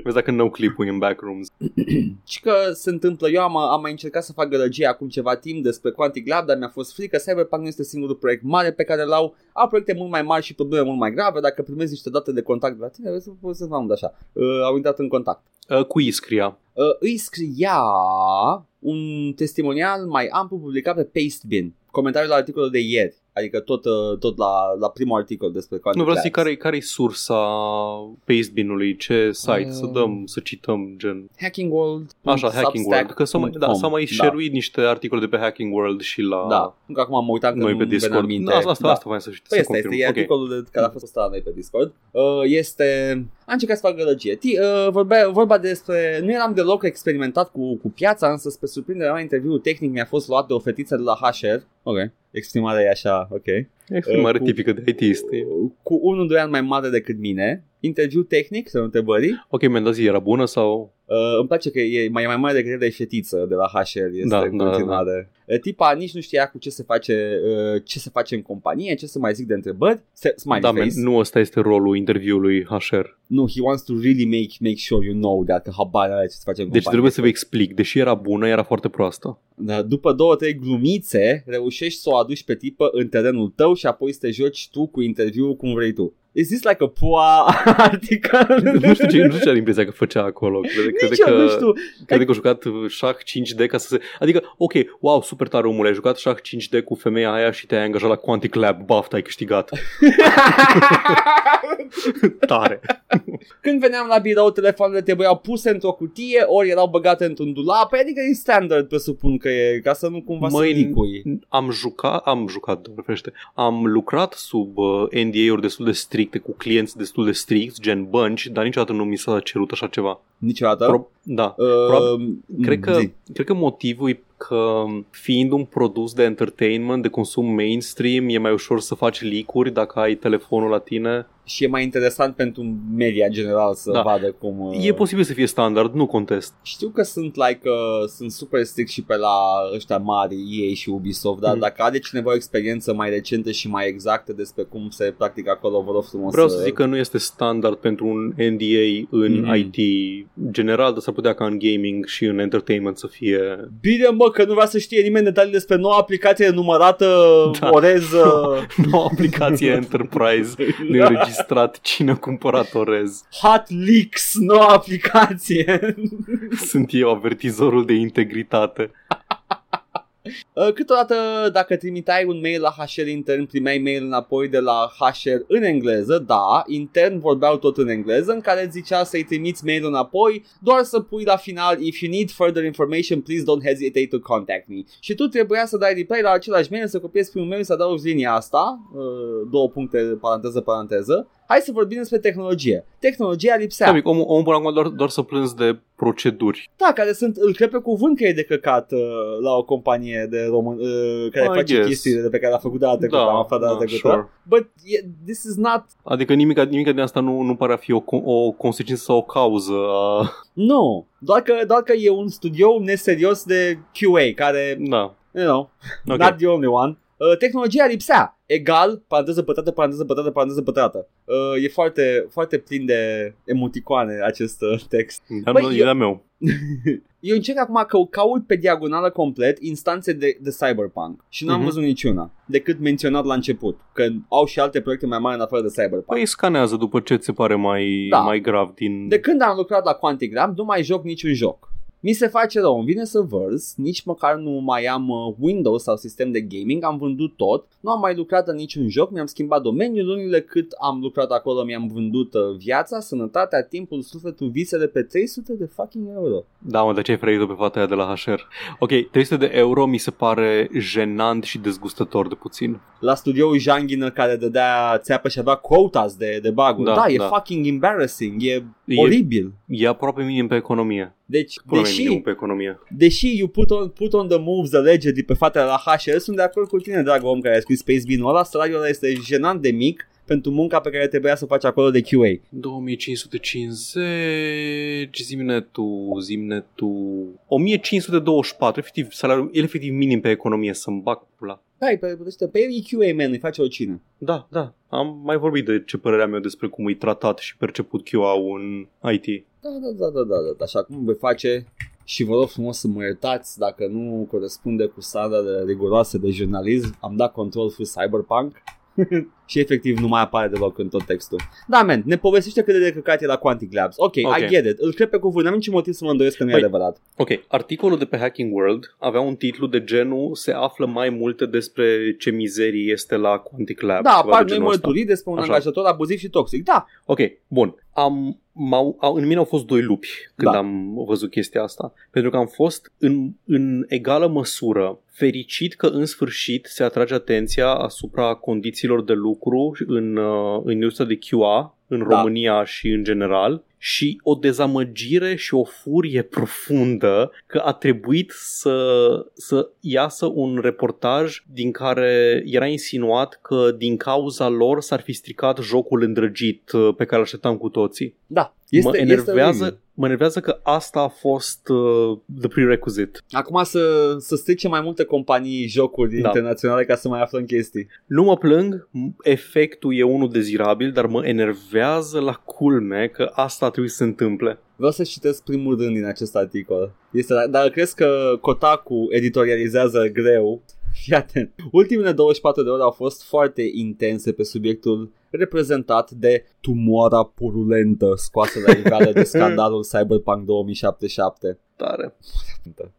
Vezi dacă n-au clipul în backrooms. Și că se întâmplă, eu am, am mai încercat să fac gălăgie acum ceva timp despre Quantic Lab, dar mi-a fost frică. Cyberpunk nu este singurul proiect mare pe care l-au. Au proiecte mult mai mari și probleme mult mai grave. Dacă primezi niște date de contact de la tine, vezi, poți să fac așa. Uh, au intrat în contact. Uh, cui îi scria? Uh, îi scria un testimonial mai amplu publicat pe Pastebin. Comentariul la articolul de ieri. Adică tot, tot la, la primul articol despre Quantic Labs. Nu vreau să zic care e sursa pastebin-ului, ce site, uh, să dăm, să cităm, gen... Hacking World. Așa, Hacking World. Că s-a mai, da, s-a mai da. share-uit niște articole de pe Hacking World și la... Da, că acum mă uitam că noi nu pe Discord. Da, asta, asta, da. asta vreau să știu, păi să confirm. Păi este, este okay. articolul de, care a fost ăsta la noi pe Discord. Uh, este... Am încercat să fac gălăgie. Uh, vorbea, vorba despre... Nu eram deloc experimentat cu, cu piața, însă spre surprinderea mea, interviul tehnic mi-a fost luat de o fetiță de la H R. Ok. Exprimarea e așa, ok. Exprimare uh, tipică de I T-ist. Uh, cu unul, doi ani mai mare decât mine. Interviu tehnic, să nu te bări. Ok, mendazii era bună sau... Uh, îmi place că e mai, mai mare decât de fetiță de la H R. Este da, în continuare. Da, da. Tipa nici nu știa cu ce se face, uh, ce se face în companie, ce să mai zic de întrebări. Smiley da, face. Man, nu ăsta este rolul interviului H R. Nu, he wants to really make, make sure you know that, că habar are ce se face în companie. Deci trebuie să vă explic. Deși era bună, era foarte proastă. Da, după două, trei glumițe, reușești să o aduci pe tipă în terenul tău și apoi să te joci tu cu interviul cum vrei tu. Is this like a pua article? Nu știu ce, nu știu ce are impresia că făcea acolo. Crede, crede că, nu știu. Crede că a jucat șah cinci D ca să se... Adică, ok, wow, super tare omule, ai jucat șah cinci D cu femeia aia și te-ai angajat la Quantic Lab, baftă, ai câștigat. Tare. Când veneam la birou, telefoanele trebuiau puse într-o cutie, ori erau băgate într-un dulap, adică e standard, presupun că e, ca să nu cumva Măi, să nicui. Am jucat, am jucat, doamnește, am lucrat sub N D A-uri destul de strict, cu clienți destul de stricți, gen bănci, dar niciodată nu mi s-a cerut așa ceva. Niciodată? Pro- da. Uh, Probabil, uh, cred, că, cred că motivul e că fiind un produs de entertainment, de consum mainstream, e mai ușor să faci leak-uri dacă ai telefonul la tine. și e mai interesant pentru media în general să da. vadă cum... Uh... E posibil să fie standard, nu contest. Știu că sunt like uh, sunt super strict și pe la ăștia mari, E A și Ubisoft, dar mm. dacă are cineva o experiență mai recentă și mai exactă despre cum se practică acolo, vă rog frumos. Vreau să, să zic că nu este standard pentru un N D A în mm. I T general, dar s-ar putea ca în gaming și în entertainment să fie... Bine mă, că nu vrea să știe nimeni detalii despre noua aplicație numărată, da. orez... Uh... noua aplicație Enterprise, nu e registrat cine a cumpărat orez. Hot Leaks, noua aplicație. Sunt eu avertizorul de integritate. Câteodată dacă trimiteai un mail la H R intern, primeai mail înapoi de la H R în engleză, da, intern vorbeau tot în engleză, în care zicea să-i trimiți mail înapoi, doar să pui la final if you need further information, please don't hesitate to contact me. Și tu trebuia să dai reply la același mail, să copiezi primul mail, să adaugi linia asta, două puncte, paranteză, paranteză. Hai să vorbim despre tehnologie. Tehnologia lipsea. Amic, omul, omul până acum doar, doar să plâns de proceduri. Da, care sunt, îl cred pe cuvânt că e de căcat uh, la o companie de român, uh, care I face guess. chestiile de pe care a făcut de data trecută, am aflat de data trecută. But yeah, this is not... Adică nimic, nimic de asta nu, nu pare a fi o, o consecință sau o cauză a... Nu, doar că, doar că e un studio neserios de Q A care... Da. You know, okay. Not the only one. Uh, tehnologia lipsea. Egal, paranteză pătrată, paranteză pătrată, paranteză pătrată. Uh, e foarte, foarte plin de emoticoane acest uh, text. Am Bă, eu... meu. Eu încerc acum că caut pe diagonală complet instanțe de, de Cyberpunk și nu am uh-huh. văzut niciuna, decât menționat la început, că au și alte proiecte mai mari în afară de Cyberpunk. Păi scanează după ce ți se pare mai, da. mai grav din... De când am lucrat la Quantic Labs, nu mai joc niciun joc. Mi se face rău, îmi vine să vărz, nici măcar nu mai am Windows sau sistem de gaming, am vândut tot, nu am mai lucrat în niciun joc, mi-am schimbat domeniul, lunile cât am lucrat acolo mi-am vândut viața, sănătatea, timpul, sufletul, visele pe trei sute de fucking euro. Da, mă, de ce ai frăit-o pe fata aia de la H R? Ok, trei sute de euro mi se pare jenant și dezgustător de puțin. La studioul Janghină care dădea țeapă și avea quotas de, de bug-uri, da, da, e da. fucking embarrassing, e, e oribil. E aproape minim pe economie. Deci, deși, pe economie. deși you put on, put on the moves, the legend pe fata la H R, sunt de acord cu tine, dragă om care a scris Space Bean-ul ăla, salariul ăla este jenant de mic pentru munca pe care trebuia să o faci acolo de Q A. două mii cinci sute cincizeci, zimne tu, zimne tu, o mie cinci sute douăzeci și patru, efectiv, salariul, el efectiv minim pe economie, să-mi bag pula. Hai, pe, pe, pe Q A, man, îi face oricine. Da, da, am mai vorbit de ce părerea mea despre cum e tratat și perceput Q A-ul în I T. Da, da, da, da, da, da, așa cum vei face și vă rog frumos să mă iertați dacă nu corespunde cu standardele riguroase de jurnalism, am dat control for Cyberpunk și efectiv nu mai apare deloc în tot textul. Da, man, ne povestește cât de căcat e la Quantic Labs. Ok, okay. I get it, îl cred pe cuvânt, n-am niciun motiv să mă îndoiesc că nu e adevărat. Ok, articolul de pe Hacking World avea un titlu de genul se află mai multe despre ce mizerie este la Quantic Labs. Da, apar noi mărturii despre un Așa. angajator abuziv și toxic, da. Ok, bun. Am, m-au, au, în mine au fost doi lupi când da. am văzut chestia asta, pentru că am fost în, în egală măsură fericit că în sfârșit se atrage atenția asupra condițiilor de lucru în, în industria de Q A în da. România și în general și o dezamăgire și o furie profundă că a trebuit să, să iasă un reportaj din care era insinuat că din cauza lor s-ar fi stricat jocul îndrăgit pe care l-așteptam cu toții. Da. Este, mă enervează, este mă enervează că asta a fost uh, the prerequisite. Acum să, să strice mai multe companii jocuri da. internaționale ca să mai aflăm chestii. Nu mă plâng, efectul e unul dezirabil, dar mă enervează la culme că asta trebuie să se întâmple. Vreau să citesc primul rând din acest articol. Este, dar crezi că Kotaku editorializează greu? Fii atent. Ultimele douăzeci și patru de ore au fost foarte intense pe subiectul reprezentat de tumoara purulentă scoasă la iveală de scandalul Cyberpunk două mii șaptezeci și șapte. Tare.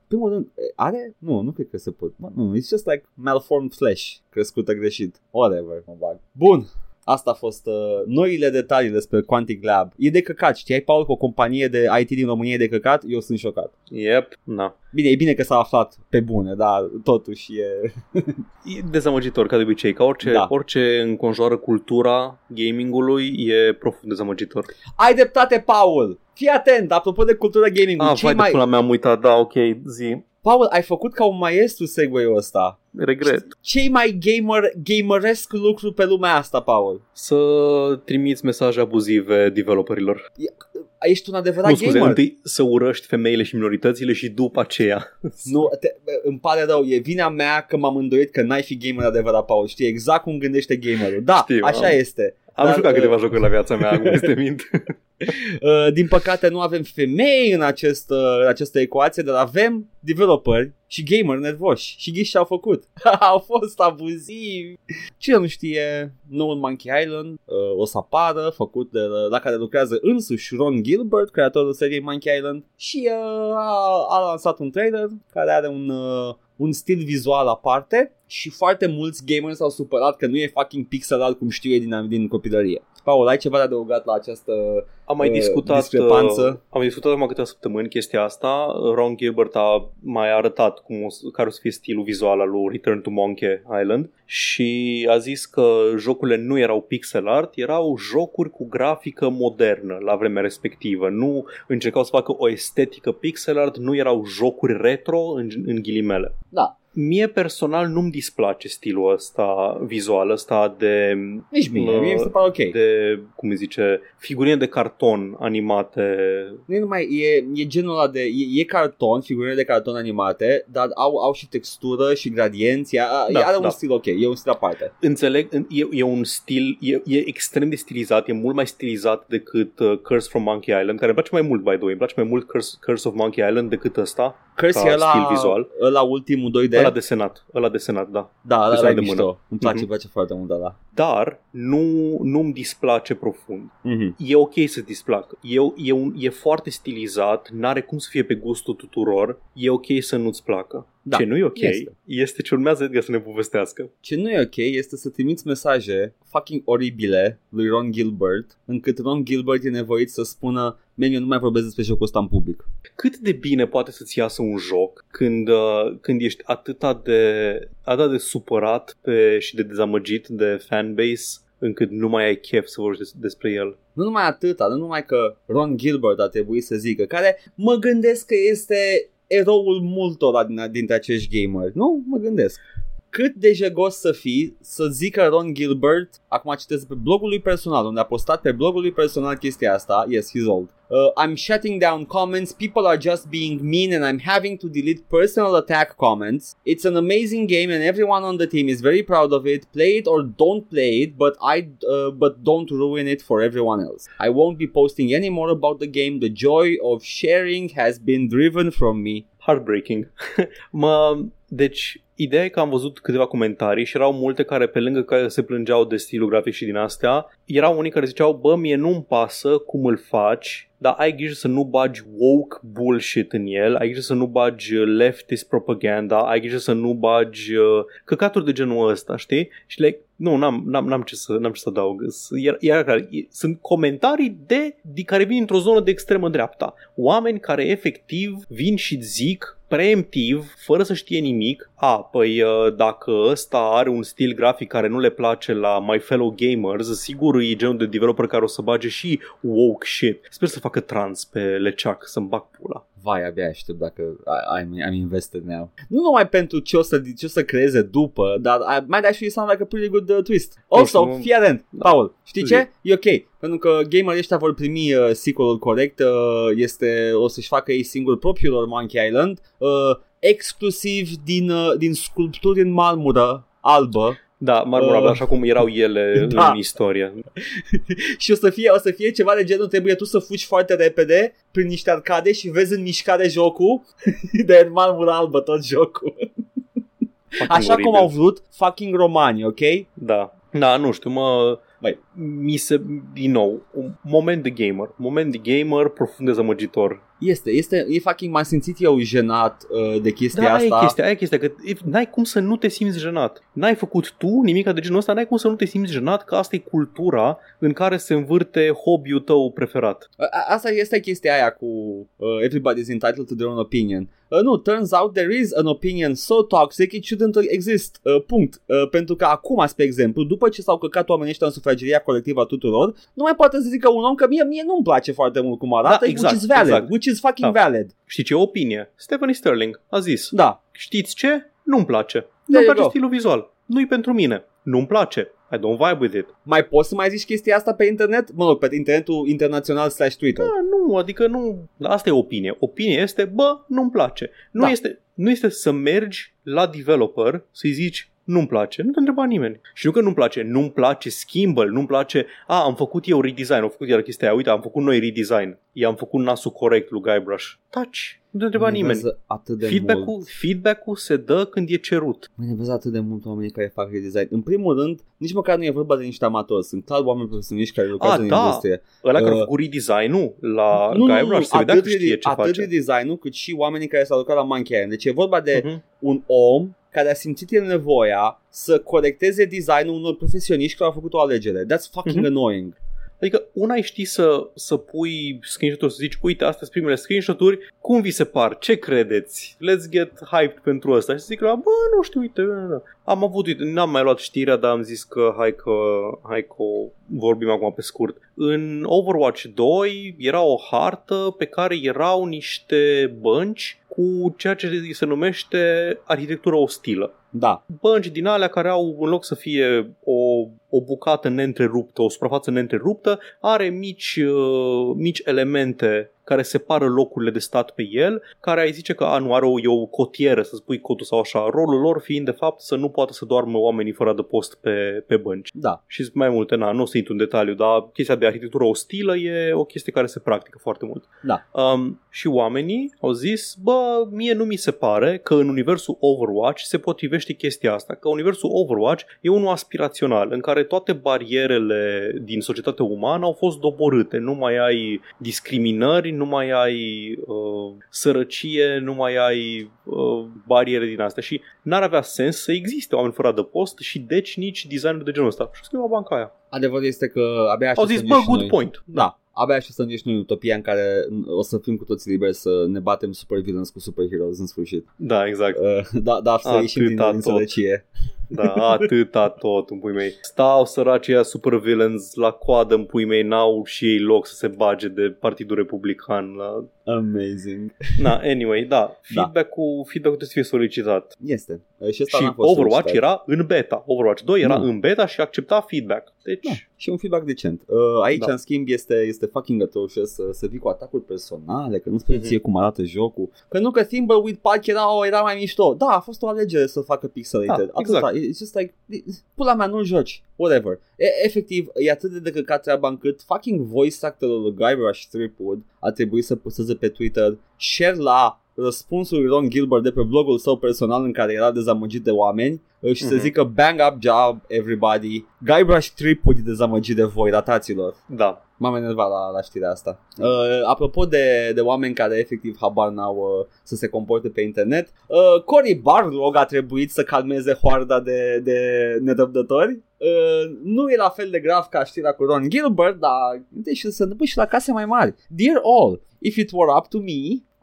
Primul rând, are? Nu, nu cred că se pot. Nu, it's just like malformed flesh, crescută greșit. Whatever, mă bag. Bun. Asta a fost uh, noile detalii despre Quantic Lab. E de căcat, știai, Paul, că o companie de I T din România e de căcat? Eu sunt șocat. Yep, na. Bine, e bine că s-a aflat pe bune, dar totuși e... e dezamăgitor, ca de obicei, ca orice, da. orice înconjoară cultura gamingului e profund dezamăgitor. Ai dreptate, Paul! Fii atent, apropo de cultura gamingului. Ah, vai mai... de până mea am uitat, da, ok, zi. Paul, ai făcut ca un maestru segway-ul ăsta. Regret. Cei mai gamer, gameresc lucru pe lumea asta, Paul. Să trimiți mesaje abuzive developerilor. Ești un adevărat nu, scuze, gamer. Întâi să urăști femeile și minoritățile și după aceea. Nu, te, îmi pare rău, e vina mea că m-am îndoit că n-ai fi gamer adevărat, Paul. Știi exact cum gândește gamerul. Da, știu, așa am. Este. Am dar, jucat uh, câteva jocuri la viața mea, acum este mint. Uh, din păcate nu avem femei în, acest, uh, în această ecuație, dar avem developeri și gameri nervoși. Și ghiși și-au făcut. Au fost abuzivi. Cine nu știe, noul Monkey Island uh, o să apară, făcut de, la care lucrează însuși Ron Gilbert, creatorul seriei Monkey Island. Și uh, a, a lansat un trailer care are un... Uh, un stil vizual aparte și foarte mulți gameri s-au supărat că nu e fucking pixel art cum știu ei din, din copilărie. Paul, ai ceva de adăugat la această am mai uh, discutat, discrepanță? Am discutat acum câteva săptămâni chestia asta. Ron Gilbert a mai arătat cum o, care o să fie stilul vizual al lui Return to Monkey Island și a zis că jocurile nu erau pixel art, erau jocuri cu grafică modernă la vremea respectivă. Nu încercau să facă o estetică pixel art, nu erau jocuri retro în, în ghilimele. Da. Mie personal nu-mi displace stilul ăsta vizual, ăsta de... Nici mie, mie mi se pare ok. De, cum îi zice, figurine de carton animate. Nu e numai, e, e genul ăla de... E, e carton, figurine de carton animate, dar au, au și textură și gradienți. Da, are da. Un stil ok, e un stil aparte. Înțeleg, e, e un stil, e, e extrem de stilizat, e mult mai stilizat decât Curse from Monkey Island, care îmi place mai mult, by the way, îmi place mai mult Curse, Curse of Monkey Island decât ăsta. Curse e ăla, ăla ultimul doi D. Ăla desenat, ăla desenat, da. Da, ăla e mișto. Îmi place, îmi mm-hmm. place foarte mult ăla. Dar nu, nu-mi displace profund. Mm-hmm. E ok să-ți displacă. E, e, un, e foarte stilizat, n-are cum să fie pe gustul tuturor. E ok să nu-ți placă. Da, ce nu e ok este. este ce urmează Edgar să ne povestească. Ce nu e ok este să trimiți mesaje fucking oribile lui Ron Gilbert, încât Ron Gilbert e nevoit să spună: man, eu nu mai vorbesc despre jocul ăsta în public. Cât de bine poate să-ți iasă un joc când, uh, când ești atâta de, atâta de supărat pe, și de dezamăgit de fanbase, încât nu mai ai chef să vorbești despre el. Nu numai atâta, nu numai că Ron Gilbert a trebuit să zică, care mă gândesc că este... eroul multora dintre acești gameri, nu? Mă gândesc. Cât de jegos să fii să zică Ron Gilbert, acum citesc pe blogul lui personal, unde a postat pe blogul lui personal chestia asta, yes, he's old. Uh, I'm shutting down comments, people are just being mean and I'm having to delete personal attack comments. It's an amazing game and everyone on the team is very proud of it. Play it or don't play it, but I uh, but don't ruin it for everyone else. I won't be posting any more about the game. The joy of sharing has been driven from me. Heartbreaking. mă, deci... Ideea e că am văzut câteva comentarii și erau multe care, pe lângă că se plângeau de stilul grafic și din astea, erau unii care ziceau: bă, mie nu-mi pasă cum îl faci, dar ai grijă să nu bagi woke bullshit în el, ai grijă să nu bagi leftist propaganda, ai grijă să nu bagi uh, căcaturi de genul ăsta, știi? Și like, nu, n-am, n-am, n-am, ce să, n-am ce să adaug. Iar, iar, sunt comentarii de, de care vin într-o zonă de extremă dreapta. Oameni care efectiv vin și zic preemptiv, fără să știe nimic: a, păi dacă ăsta are un stil grafic care nu le place la my fellow gamers, sigur e genul de developer care o să bage și woke shit. Sper să facă trans pe leceac, să-mi bag pula. Vai, abia aștept dacă I'm, I'm invested now. Nu numai pentru ce o să, ce o să creeze după, dar I might actually sound like a pretty good uh, twist. Also, no, fii atent, da. Paul, știi ce? E ok, pentru că gamerii ăștia vor primi uh, sequel-ul corect, uh, este, o să-și facă ei singur propriul lor Monkey Island, uh, exclusiv din, uh, din sculpturi în marmură albă. Da, marmură, uh, așa cum erau ele da. În istorie. Și o să, fie, o să fie ceva de genul: trebuie tu să fugi foarte repede prin niște arcade și vezi în mișcare jocul. De marmură albă tot jocul. Așa oribil. Cum au vrut fucking romani, ok? Da, da, nu știu, mă... Băi, mi se, din nou, un moment de gamer, moment de gamer profund dezamăgitor. Este, este, e fucking, m-am simțit eu jenat uh, de chestia da, asta. Da, e chestia, e chestia, că e, n-ai cum să nu te simți jenat. N-ai făcut tu nimica de genul ăsta, n-ai cum să nu te simți jenat, că asta e cultura în care se învârte hobby-ul tău preferat. A, asta este chestia aia cu uh, everybody's entitled to their own opinion. Uh, nu, turns out there is an opinion so toxic it shouldn't exist, uh, punct. Uh, pentru că acum, spre exemplu, după ce s-au căcat oamenii ăștia în sufrageria colectivă a tuturor, nu mai poate să zică un om că mie, mie nu-mi place foarte mult cum arată, da, exact, which is valid, exact. which is fucking da. valid. Știi ce opinie? Stephanie Sterling a zis, da. știți ce? Nu-mi place. Nu-mi place stilul vizual. Nu-i pentru mine. Nu-mi place. I don't vibe with it. Mai poți să mai zici chestia asta pe internet? Mă rog, pe internetul internațional slash Twitter. Da, nu, adică nu. Asta e opinie. Opinia este, bă, nu-mi place. Nu, da. este, nu este să mergi la developer să-i zici nu-mi place. Nu te întreba nimeni. Și nu că nu-mi place. Nu-mi place, schimbă-l, nu-mi place. A, am făcut eu redesign, am făcut iar chestia aia. Uite, am făcut noi redesign. I-am făcut nasul corect lui Guybrush. Taci. Nu te întreba nimeni. Feedback-ul, feedback-ul se dă când e cerut. Mă nebează atât de mult oamenii care fac redesign. În primul rând, nici măcar nu e vorba de niște amatori. Sunt clar oameni profesioniști care lucrează în da. industrie. Ăla uh, care a făcut redesign-ul la nu, Guybrush, se vedea că știe ce face. Atât redesign-ul cât și oamenii care s-au lucrat la Monkey Island. Deci e vorba de uh-huh. un om care a simțit el nevoia să corecteze design-ul unor profesioniști care au făcut o alegere. That's fucking mm-hmm. annoying. Adică una e știi să, să pui screenshot-uri, să zici, uite, astea sunt primele screenshot-uri, cum vi se par, ce credeți? Let's get hyped pentru asta. Și zic la, bă, nu știu, uite, am avut, uite, n-am mai luat știrea, dar am zis că hai că, hai că vorbim acum pe scurt. În Overwatch doi era o hartă pe care erau niște bănci cu ceea ce se numește arhitectură ostilă. Da. Bănci din alea care au, în loc să fie o, o bucată neîntreruptă, o suprafață neîntreruptă, are mici, uh, mici elemente care separă locurile de stat pe el, care ai zice că a, nu are o, e o cotieră, să spui cotul sau așa, rolul lor fiind de fapt să nu poată să doarmă oamenii fără adăpost pe, pe bănci. Da. Și mai multe, na, nu o să intru în detaliu, dar chestia de arhitectură ostilă e o chestie care se practică foarte mult. Da. Um, și oamenii au zis, bă, mie nu mi se pare că în universul Overwatch se potrivește chestia asta, că universul Overwatch e unul aspirațional, în care toate barierele din societatea umană au fost doborâte, nu mai ai discriminări, nu mai ai uh, sărăcie, nu mai ai uh, bariere din astea și n-ar avea sens să existe oameni fără adăpost și deci nici designul de genul ăsta. Și scriu la banca aia. Adevărul este că abia așa au zis, bă, good noi. point. Da. Abia așa să îngești noi utopia în care o să fim cu toți liberi să ne batem supervillains cu superheroes în sfârșit. Da, exact. Uh, da, dar să ieșim din înțelăcie. Da, atâta tot, în pui mei. Stau săracii aia supervillains la coadă, în pui mei, n-au și ei loc să se bage de Partidul Republican. La... Amazing. Na, anyway, da, feedback-ul, da. feedback-ul trebuie să fie solicitat. Este. Și, și Overwatch solicitat. era în beta. Overwatch doi era mm. în beta și accepta feedback. Deci... Da. Și un feedback decent. Aici, da. în schimb, este, este fucking atrocious să, să vii cu atacuri personale, că nu spune mm-hmm. ție cum arată jocul. Că nu că Thimbleweed Park era, era mai mișto. Da, a fost o alegere să facă pixelated. Da, exact. Atâta. It's just like, pula mea, nu joci. Whatever. E, efectiv, e atât de decăcat treaba încât fucking voice actorul lui Guybrush Threepwood a trebuit să posteze pe Twitter share la răspunsul lui Ron Gilbert de pe blogul său personal în care era dezamăgit de oameni și mm-hmm. să zică bang up job everybody. Guybrush Threepwood dezamăgit de voi, rataților. Da. M-am enervat la, la știrea asta. Uh, apropo de, de oameni care efectiv habar n-au uh, să se comporte pe internet, uh, Cory Barlog a trebuit să calmeze hoarda de, de nerăbdători. Uh, nu e la fel de grav ca știrea cu Ron Gilbert, dar deci se întâmplă și la case mai mari. Dear all, if it were up to me...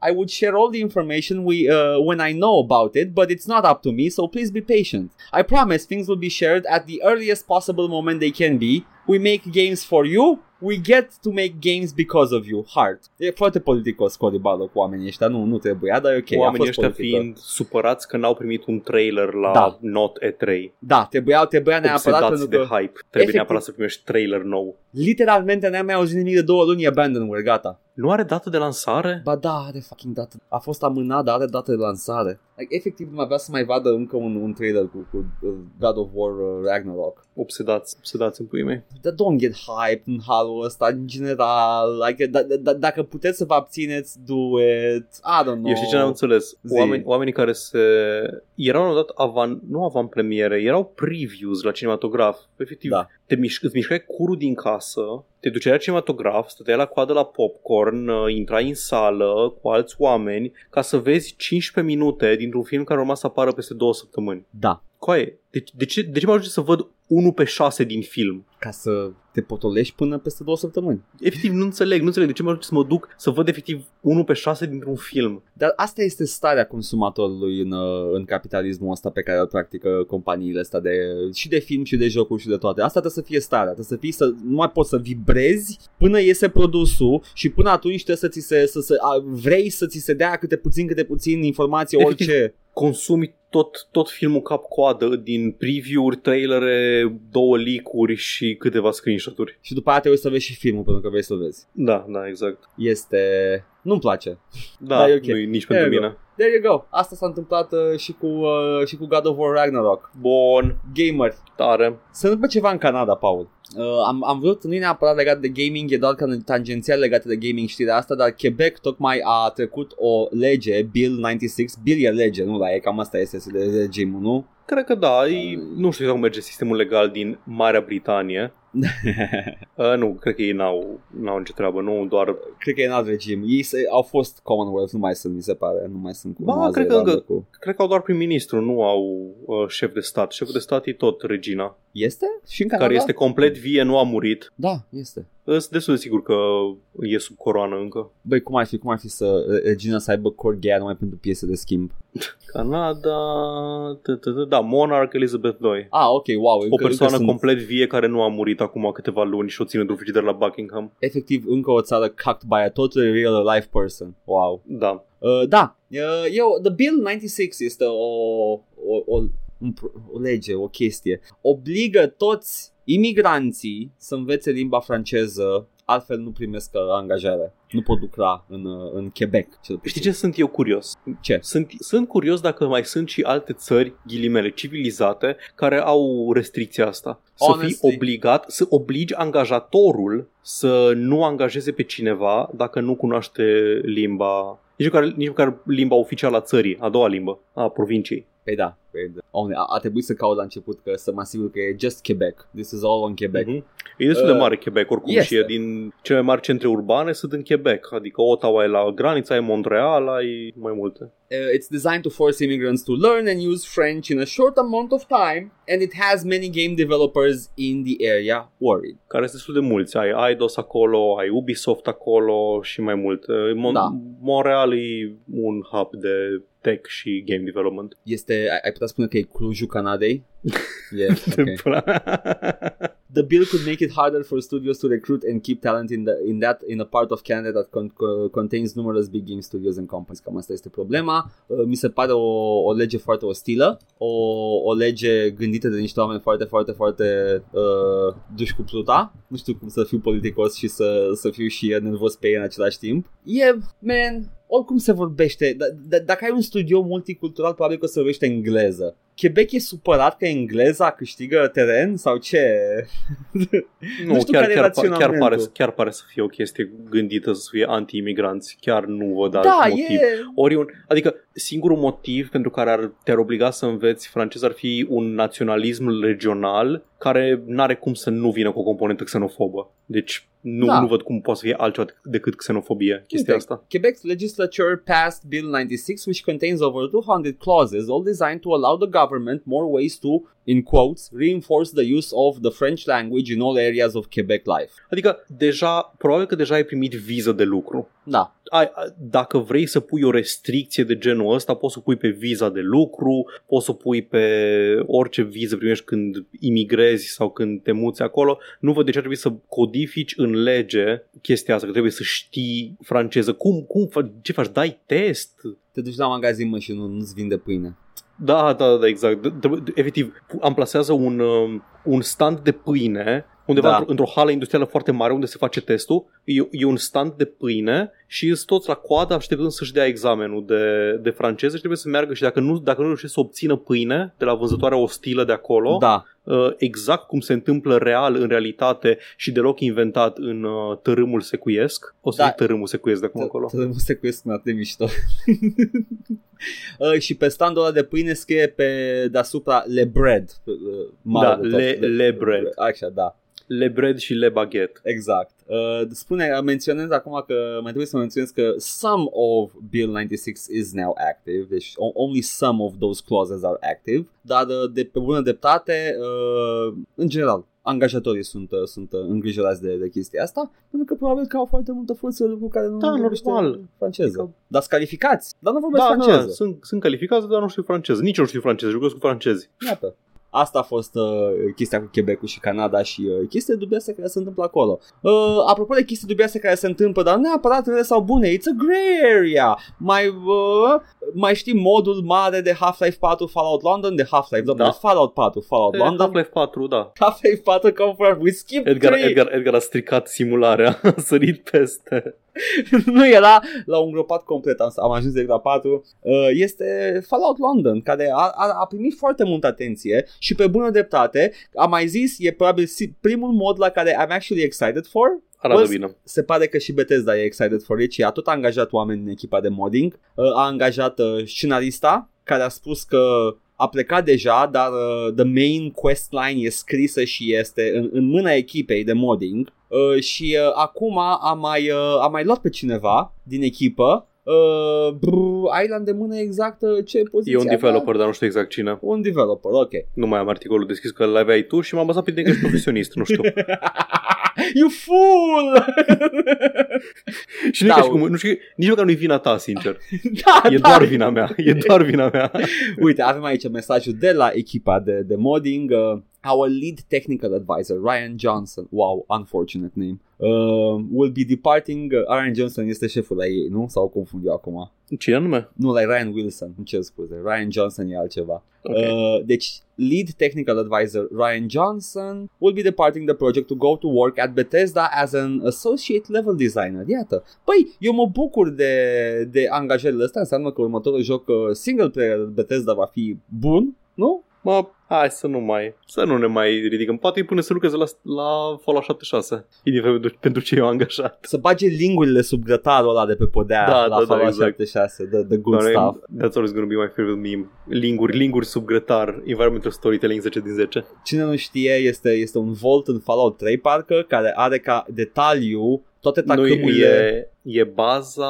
I would share all the information we uh, when I know about it, but it's not up to me, so please be patient. I promise things will be shared at the earliest possible moment they can be. We make games for you, we get to make games because of you, heart. E foarte politicos Cory Barlog cu oamenii ăștia, nu, nu trebuia, dar e ok. Oamenii ăștia fiind supărați că n-au primit un trailer la da. Not E trei. Da, trebuiau, trebuia neapărat pentru că... de hype, trebuie efectiv, neapărat să primești trailer nou. Literalmente ne-am mai auzit nimic de două luni, abandonware, gata. Nu are dată de lansare? Ba da, are fucking dată. A fost amânat, dar are dată de lansare. Like, efectiv, nu mai vrea să mai vadă încă un, un trailer cu, cu God of War uh, Ragnarok. Obsedați, obsedați în puii mei. Dar don't get hyped în halul ăsta, în general. Like, d- d- d- dacă puteți să vă abțineți, do it. I don't know. Eu știu ce n-am înțeles. Oameni, oamenii care se... Erau la un dat, avan, nu avan premiere, erau previews la cinematograf. Efectiv, da. te miș- îți mișcai curul din casă. Te duceai la cinematograf, stăteai la coadă la popcorn, intrai în sală cu alți oameni ca să vezi cincisprezece minute dintr-un film care urma să apară peste două săptămâni. Da. coaie, de, de ce, de ce mă ajunge să văd unu pe șase din film? Ca să te potolești până peste două săptămâni. Efectiv, nu înțeleg, nu înțeleg de ce mă ajunge să mă duc să văd efectiv unu pe șase dintr-un film. Dar asta este starea consumatorului în, în capitalismul ăsta pe care îl practică companiile astea de, și de film și de jocuri și de toate. Asta trebuie să fie starea, trebuie să fii, să, nu mai poți să vibrezi până iese produsul și până atunci trebuie să ți se, să, să, a, vrei să ți se dea câte puțin, câte puțin informație, efectiv, orice. Consumi tot, tot filmul cap-coadă din preview-uri, trailere, două leak-uri și câteva screenshot-uri. Și după aia trebuie să vezi și filmul pentru că vrei să vezi. Da, da, exact. Este... Nu-mi place. Da, da, e okay. Nu-i nici There pentru mine. There you go. Asta s-a întâmplat uh, și, cu, uh, și cu God of War Ragnarok. Bun. Gamer. Tare. Se întâmplă ceva în Canada, Paul. Uh, am, am vrut, nu e neapărat legat de gaming, e doar că tangențial legat de gaming știrea asta, dar Quebec tocmai a trecut o lege, Bill nouăzeci și șase, Bill e lege, nu la e, cam asta este regimul, nu? Cred că da, e, uh, nu știu cum merge sistemul legal din Marea Britanie. uh, nu, cred că ei n-au, n-au nicio treabă, nu, doar... Cred că e în alt regim, ei se, au fost Commonwealth, nu mai sunt, mi se pare, nu mai sunt... Ba, cred că, cu... cred că au doar prim-ministru, nu au uh, șef de stat, șeful de stat e tot regina. Este? Și în Canada? Care este complet vie, nu a murit. Da, este. Sunt destul de sigur că e sub coroană încă. Băi, cum ar fi, cum ar fi să regina să aibă corghea numai pentru piese de schimb? Canada... Da, Monarch Elizabeth doi. Ah, ok, wow. O persoană complet vie care nu a murit acum câteva luni și o ține într-un frigider la Buckingham. Efectiv, încă o țară cucked by a total real life person. Wow. Da. Uh, da. Uh, eu, The Bill nouăzeci și șase este o... o, o... o lege, o chestie. Obligă toți imigranții să învețe limba franceză, altfel nu primesc angajare. Nu pot lucra în, în Quebec. Știi ce sunt eu curios? Ce? Sunt, sunt curios dacă mai sunt și alte țări, ghilimele, civilizate, care au restricția asta. Să Honestly. fii obligat, să obligi angajatorul să nu angajeze pe cineva dacă nu cunoaște limba, nici măcar, nici măcar limba oficială a țării, a doua limbă, a provinciei. Păi da, păi da. A, a trebuit să caut la început că să mă asigur că e just Quebec. This is all on Quebec. Mm-hmm. E destul de mare uh, Quebec oricum este. Și e din cele mai mari centre urbane sunt în Quebec. Adică Ottawa e la granița, e Montreal, ai mai multe. Uh, it's designed to force immigrants to learn and use French in a short amount of time and it has many game developers in the area worried. Care sunt destul de mulți. Ai Eidos acolo, ai Ubisoft acolo și mai mult. Mon- da. Montreal e un hub de... tech și game development. Este, ai putea spune că e Clujul Canadei? Yeah, okay. The bill could make it harder for studios to recruit and keep talent in, the, in that in a part of Canada that con, co, contains numerous big game studios and companies. Cam asta este problema. Uh, mi se pare o, o lege foarte ostilă, o, o lege gândită de niște oameni foarte, foarte, foarte uh, duși cu pluta. Nu știu cum să fiu politicos și să, să fiu și nervos pe ei în același timp. Yeah, man, oricum se vorbește. D- d- dacă ai un studio multicultural, probabil că se vorbește engleză. Quebec e supărat că engleza câștigă teren sau ce? Nu, nu știu chiar, care chiar, e chiar, pare, chiar pare să fie o chestie gândită să fie anti-imigranți. Chiar nu văd da, alt motiv. E... Ori un, adică singurul motiv pentru care ar, te-ar obliga să înveți francez ar fi un naționalism regional care n-are cum să nu vină cu o componentă xenofobă. Deci nu, da. nu văd cum poate să fie altceva decât xenofobie chestia Uite, asta. Quebec's legislature passed Bill nouăzeci și șase, which contains over two hundred clauses, all designed to allow the government Government more ways to, in quotes, reinforce the use of the French language in all areas of Quebec life. Adică deja, probabil că deja ai primit viză de lucru. Da. Ai, dacă vrei să pui o restricție de genul ăsta, poți să pui pe viza de lucru, poți să pui pe orice viză primești când imigrezi sau când te muți acolo. Nu văd de ce ar trebui să codifici în lege chestia asta, că trebuie să știi franceză. Cum? Cum? Ce faci? Dai test? Te duci la magazin, mă, și nu, nu-ți vinde pâine. Da, da, da, exact. Efectiv, amplasează un, un stand de pâine undeva da. într-o, într-o hală industrială foarte mare unde se face testul. E, e un stand de pâine și sunt toți la coadă așteptând să-și dea examenul de, de franceză și trebuie să meargă și dacă nu, dacă nu reușesc să obțină pâine de la vânzătoarea ostilă de acolo, da. exact cum se întâmplă real în realitate și deloc inventat în tărâmul secuiesc. O să da. zic tărâmul secuiesc de acum acolo. Tărâmul secuiesc, nu atât mișto. Uh, și pe standul ăla de pâine scrie pe deasupra Le Bread. Uh, da, le, le Bread. Așa, da. Le bread și le baguette. Exact. Uh, spune, menționez acum că mai trebuie să menționez că some of Bill nouăzeci și șase is now active, deci only some of those clauses are active, dar de pe bună dreptate, uh, în general, angajatorii sunt, sunt îngrijorați de, de chestia asta, pentru că probabil că au foarte multă forță de lucru care nu da, vorbește franceză. Dar sunt calificați, dar nu vorbesc da, franceză. Da, sunt, sunt calificați, dar nu știu franceză. Nici nu știu franceză, jucăsc cu francezi. Iată. Asta a fost uh, chestia cu Quebec-ul și Canada și uh, chestia dubioasă care se întâmplă acolo. Uh, apropo de chestii dubioase care se întâmplă, dar neapărat rele sau bune, it's a grey area. Mai, uh, mai știi modul mare de Half-Life patru Fallout London, de Half-Life, da. de Fallout patru Fallout de London. Half-Life patru, da. Half-Life patru, cum we skip Edgar, Edgar, Edgar a stricat simularea, a sărit peste... Nu era, l-au îngropat complet, am, am ajuns de la patru. Este Fallout London, care a, a, a primit foarte multă atenție și pe bună dreptate. Am mai zis, e probabil primul mod la care I'm actually excited for. Bă, se pare că și Bethesda e excited for it și a tot angajat oameni în echipa de modding. A angajat scenarista care a spus că a plecat deja, dar uh, the main quest line e scrisă și este în, în mâna echipei de modding. Uh, și uh, acum a mai, uh, a mai luat pe cineva din echipă. Uh, brr, ai la îndemână exact uh, ce poziție e un developer, dar nu știu exact cine. Un developer, ok. Nu mai am articolul deschis că l-aveai tu și m-am bazat pe tine că ești profesionist, nu știu. You fool! Și da, cum, nu știu, nici măcar nu-i vina ta, sincer. Da, e da, doar vina mea, e doar vina mea. Uite, avem aici mesajul de la echipa de, de modding. Uh, Our lead technical advisor, Ryan Johnson, wow, unfortunate name, uh, will be departing. Ryan Johnson este șeful la ei, nu? Sau confund eu acum? Cine anume? Nu, la Ryan Wilson, îmi cer scuze, Ryan Johnson e altceva. Okay. Uh, deci, lead technical advisor Ryan Johnson will be departing the project to go to work at Bethesda as an associate level designer. Iată. Păi, eu mă bucur de, de angajările astea, înseamnă că următorul joc single player Bethesda va fi bun, nu? Mă, hai să nu mai, să nu ne mai ridicăm. Poate îi pune să lucreze la, la Fallout șaptezeci și șase, indiferent pentru ce eu am angajat. Să bage lingurile sub grătarul ăla de pe podea da, la da, Fallout da, exact. șaptezeci și șase, the, the good no, stuff. That's always gonna be my favorite meme. Linguri, linguri sub grătar, environmental storytelling zece din zece. Cine nu știe, este, este un vault în Fallout trei, parcă, care are ca detaliu toate tacâmurile. E baza,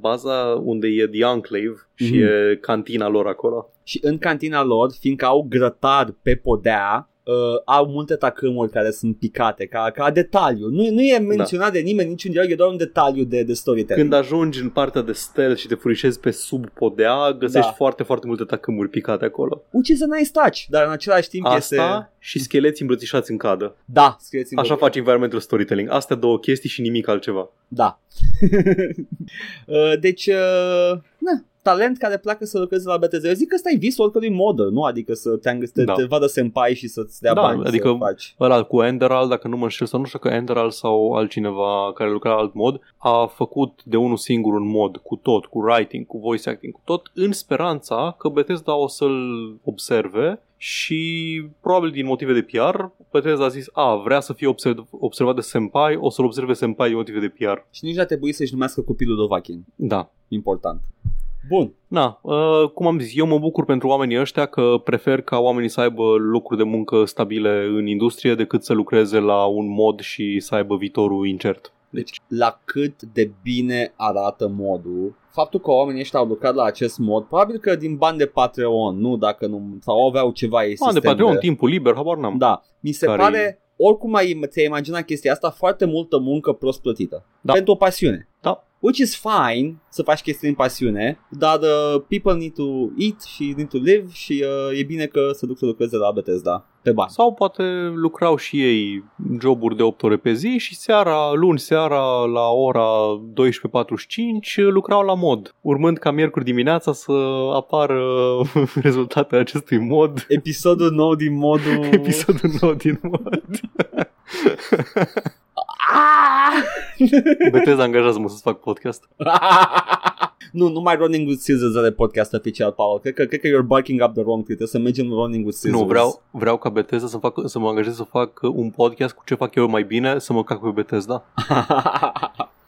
baza unde e The Enclave și mm-hmm. e cantina lor acolo. Și în cantina lor, fiindcă au grătar pe podea, uh, au multe tacâmuri care sunt picate, ca, ca detaliu. Nu, nu e menționat da. de nimeni niciun dialog, e doar un detaliu de, de storytelling. Când ajungi în partea de stealth și te furișezi pe sub podea, găsești da. foarte, foarte multe tacâmuri picate acolo. Which is a nice touch, dar în același timp Asta... este... și scheleți îmbrățișați în cadă. Da, scheleți îmbrățișați. Așa faci environmental storytelling. Astea două chestii și nimic altceva. Da. Deci, uh, na, talent care pleacă să lucreze la Bethesda. Eu zic că ăsta e visul oricărui modă, nu? Adică să te, te, da. te vadă senpai și să-ți dea da, bani. Adică să faci. Ăla cu Enderal, dacă nu mă înșel, sau nu știu că Enderal sau altcineva care lucra alt mod, a făcut de unul singur un mod cu tot, cu writing, cu voice acting, cu tot, în speranța că Bethesda o să-l observe. Și probabil din motive de P R Bethesda a zis, a, vrea să fie observ- observat de senpai, o să-l observe senpai din motive de P R. Și nici n-a trebuit să-și numească copilul Dovahkiin. Da. Important. Bun. Na, uh, cum am zis, eu mă bucur pentru oamenii ăștia că prefer ca oamenii să aibă locuri de muncă stabile în industrie decât să lucreze la un mod și să aibă viitorul incert. Deci, la cât de bine arată modul, faptul că oamenii ăștia au lucrat la acest mod, probabil că din bani de Patreon, nu dacă nu, sau aveau ceva ei sistem de... Bani de Patreon, de... timpul liber, habar n-am. Da, mi se care... pare, oricum ai, ți-ai imaginat chestia asta, foarte multă muncă prost plătită. Da. Pentru o pasiune. Da. Which is fine să faci chestii din pasiune, dar uh, people need to eat și need to live și uh, e bine că se duc să lucreze la Bethesda pe bani. Sau poate lucrau și ei joburi de opt ore pe zi și seara, luni seara la ora douăsprezece patruzeci și cinci lucrau la mod, urmând ca miercuri dimineața să apară rezultatele acestui mod. Episodul nou din modul... Episodul nou din mod... Bethesda, angajează-mă să-ți fac podcast. Nu, nu mai Running with Scissors de podcast oficial, Paul. Cred că, cred că you're barking up the wrong tree. Să mergem Running with Scissors. Nu, vreau, vreau ca Bethesda să, fac, să mă angajez să fac un podcast cu ce fac eu mai bine, să mă cac pe Bethesda.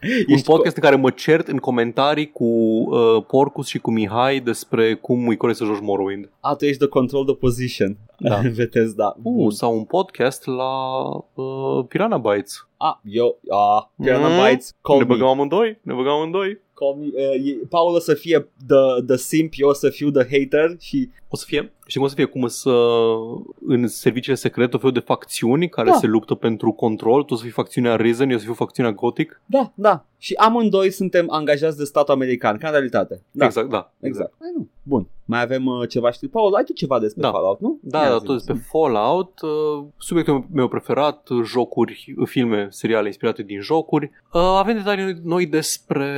Un Ești podcast co- în care mă cert în comentarii cu uh, Porcus și cu Mihai despre cum îi corect să joci Morrowind. A, tu ești de control the position. Da. Bethesda. Uh, sau un podcast la uh, Piranha Bytes. A, eu, a, Piranha mm. Bytes, ne băgăm amândoi, ne băgăm amândoi. Paul o să fie the, the simp, eu o să fiu the hater și... O să fie, știi cum o să fie, cum să în serviciile secrete o fel de facțiuni care da. se luptă pentru control, tu o să fii facțiunea Risen, eu o să fiu facțiunea Gothic. Da, da. Și amândoi suntem angajați de statul american, ca în realitate. Da. Exact, da. Exact. Hai, nu. Bun. Mai avem uh, ceva, știi, Paul, ai tu ceva despre da. Fallout, nu? Da, da, tot despre Fallout, uh, subiectul meu preferat, jocuri, filme, seriale inspirate din jocuri. Uh, avem detalii noi despre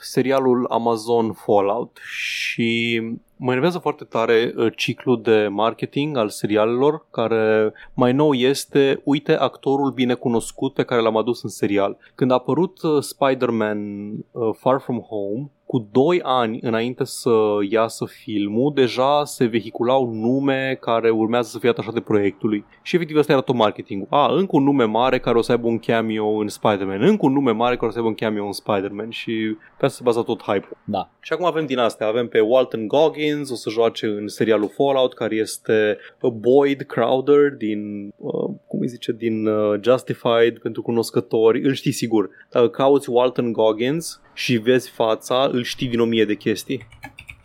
serialul Amazon Fallout și mă enervează foarte tare uh, ciclul de marketing al serialelor, care mai nou este, uite, actorul binecunoscut pe care l-am adus în serial. Când a apărut uh, Spider-Man uh, Far From Home, cu doi ani înainte să iasă filmul, deja se vehiculau nume care urmează să fie atașate proiectului. Și efectiv asta era tot marketingul. A, încă un nume mare care o să aibă un cameo în Spider-Man. Încă un nume mare care o să aibă un cameo în Spider-Man. Și pe asta se baza tot hype-ul. Da. Și acum avem din astea. Avem pe Walton Goggins, o să joace în serialul Fallout, care este Boyd Crowder din, uh, cum îi zice, din uh, Justified, pentru cunoscători. Îl știi sigur. Dacă cauți Walton Goggins și vezi fața, îl știi din o mie de chestii.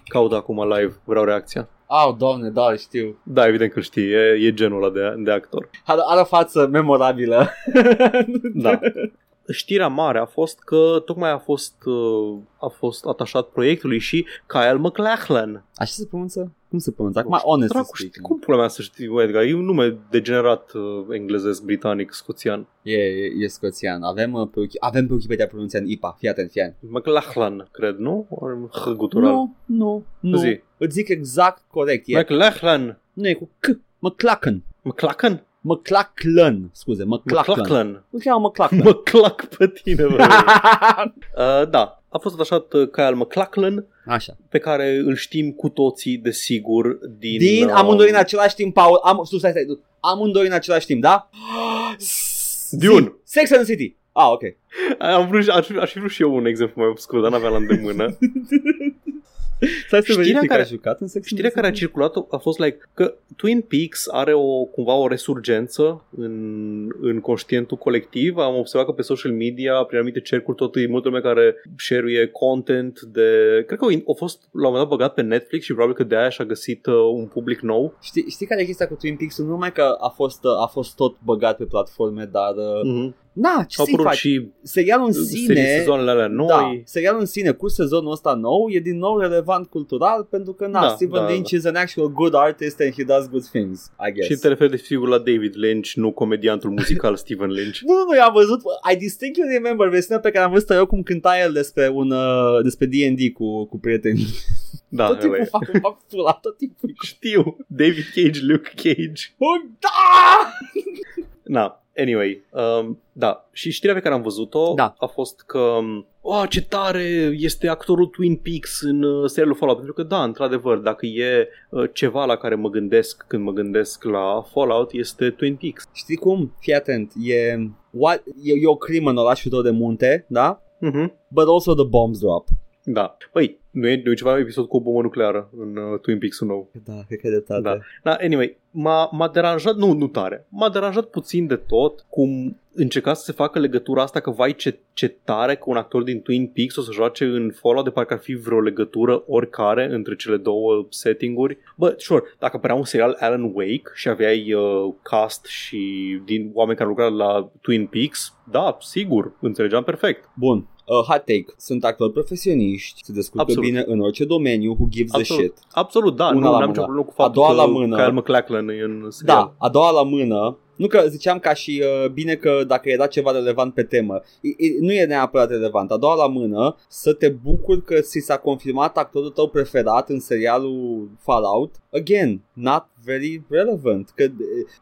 Caut acum live, vreau reacția. Au, doamne, da, știu. Da, evident că știi, e, e genul ăla de, de actor. Are, are o față memorabilă. Da. Știrea mare a fost că tocmai a fost, a fost atașat proiectului și Kyle MacLachlan. Așa se pronunță? Cum se pronunță? Acum, honest Dracu, știi, cum pula mea să știu, Edgar? E un nume degenerat uh, englezesc, britanic, scoțian. E, e, e scoțian. Avem uh, pe, avem pe Wikipedia pronunția în I P A. Fii atent, fii atent. MacLachlan, cred, nu? Gutural. Nu, nu, nu. Zi. Îți zic exact corect. E. MacLachlan. Nu e cu C. MacLachlan. MacLachlan? MacLachlan, scuze, MacLachlan. MacLachlan. Îl cheamă MacLachlan. Mă clac pe tine, bă. uh, da, a fost atașat Kyle MacLachlan, așa, pe care îl știm cu toții, desigur, din... Din amândoi în același timp, Paul, am, stai, stai, stai, amândoi în același timp, da? Dune. Sex and the City. Ah, ok. Am vrut, aș, aș fi vrut și eu un exemplu mai obscur, dar n-avea la îndemână. Știrea care, știrea care a circulat a fost like, că Twin Peaks are o, cumva o resurgență în, în conștientul colectiv. Am observat că pe social media, prin anumite cercuri, tot e multă lume care share-uie content de... Cred că a fost la un moment dat băgat pe Netflix și probabil că de aia și-a găsit un public nou. Știi, știi care e chestia cu Twin Peaks? Nu numai că a fost, a fost tot băgat pe platforme, dar... Mm-hmm. Na, ce să-i faci? Serialul în sine, sezonul alea noi. Da, serialul în sine cu sezonul ăsta nou e din nou relevant cultural, pentru că na, da, Stephen da, Lynch da. is an actual good artist and he does good things, I guess. Și te referi de sigur la David Lynch, nu comediantul muzical Stephen Lynch. Nu, nu, am văzut, I distinctly remember versiunea pe care am văzut eu cum cânta el despre un uh, despre D and D cu cu prieteni. Da, tot timpul fac, fac pula, tot timpul. Știu, David Cage, Luke Cage. Oh, da! Na. Anyway, um, da, și știrea pe care am văzut-o da. a fost că oh, ce tare este actorul Twin Peaks în uh, serialul Fallout, pentru că da, într-adevăr, dacă e uh, ceva la care mă gândesc când mă gândesc la Fallout, este Twin Peaks. Știi cum? Fii atent, e, what, e, e o crimă în orașul tău de munte, da? Mm-hmm. But also the bombs drop. Da, păi, nu e, nu e ceva episod cu o bombă nucleară în uh, Twin Peaks-ul nou. Da, cred că e de tare. Da. Da, anyway, m-a, m-a deranjat, nu, nu tare, m-a deranjat puțin de tot cum încerca să se facă legătura asta că vai ce, ce tare că un actor din Twin Peaks o să joace în Fallout, de parcă ar fi vreo legătură oricare între cele două setting-uri. Bă, sure, dacă apărea un serial Alan Wake și aveai uh, cast și din oameni care lucrau la Twin Peaks, da, sigur, înțelegeam perfect. Bun. Uh, hot take. Sunt actori profesioniști, se descurcă absolut bine în orice domeniu, who gives absolut a shit. Absolut, da. Una nu am nicio problemă cu faptul a doua la mână, că Kyle MacLachlan e în serial. Da, a doua la mână. Nu că ziceam ca și uh, bine că dacă era ceva relevant pe temă. E, e, nu e neapărat relevant. A doua la mână, să te bucuri că ți s-a confirmat actorul tău preferat în serialul Fallout. Again, not very relevant. Că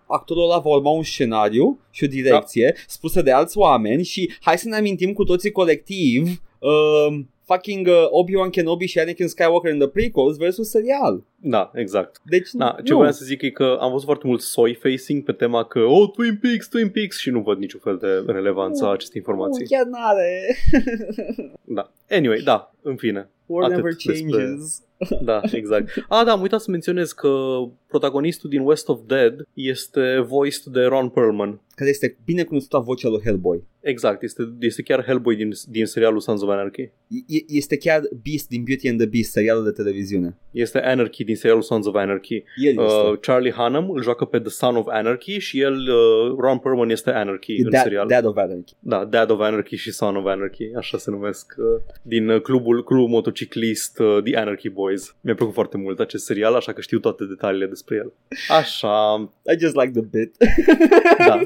actorul ăla va urma un scenariu și o direcție da. spusă de alți oameni și hai să ne amintim cu toții colectiv... Uh, fucking uh, Obi-Wan Kenobi și Anakin Skywalker in the prequels versus serial. Da, exact. Deci, da, ce vreau să zic e că am văzut foarte mult soy facing pe tema că oh, Twin Peaks, Twin Peaks și nu văd niciun fel de relevanță a acestei informații. Nu, chiar n-are. Da. Anyway, da, în fine. War atât never changes. Despre... Da, exact. Ah, da, am uitat să menționez că protagonistul din West of Dead este voiced de Ron Perlman. Care este bine cunoscută vocea lui Hellboy. Exact, este, este chiar Hellboy din, din serialul Sons of Anarchy. Este chiar Beast din Beauty and the Beast, serialul de televiziune. Este Anarchy din serialul Sons of Anarchy. Uh, Charlie Hunnam îl joacă pe The Son of Anarchy și el, uh, Ron Perlman, este Anarchy da- în serial. Dad of Anarchy. Da, Dad of Anarchy și Son of Anarchy, așa se numesc. Uh, din clubul, clubul motociclist uh, The Anarchy Boys. Mi-a plăcut foarte mult acest serial, așa că știu toate detaliile despre el. Așa. I just like the bit. Da.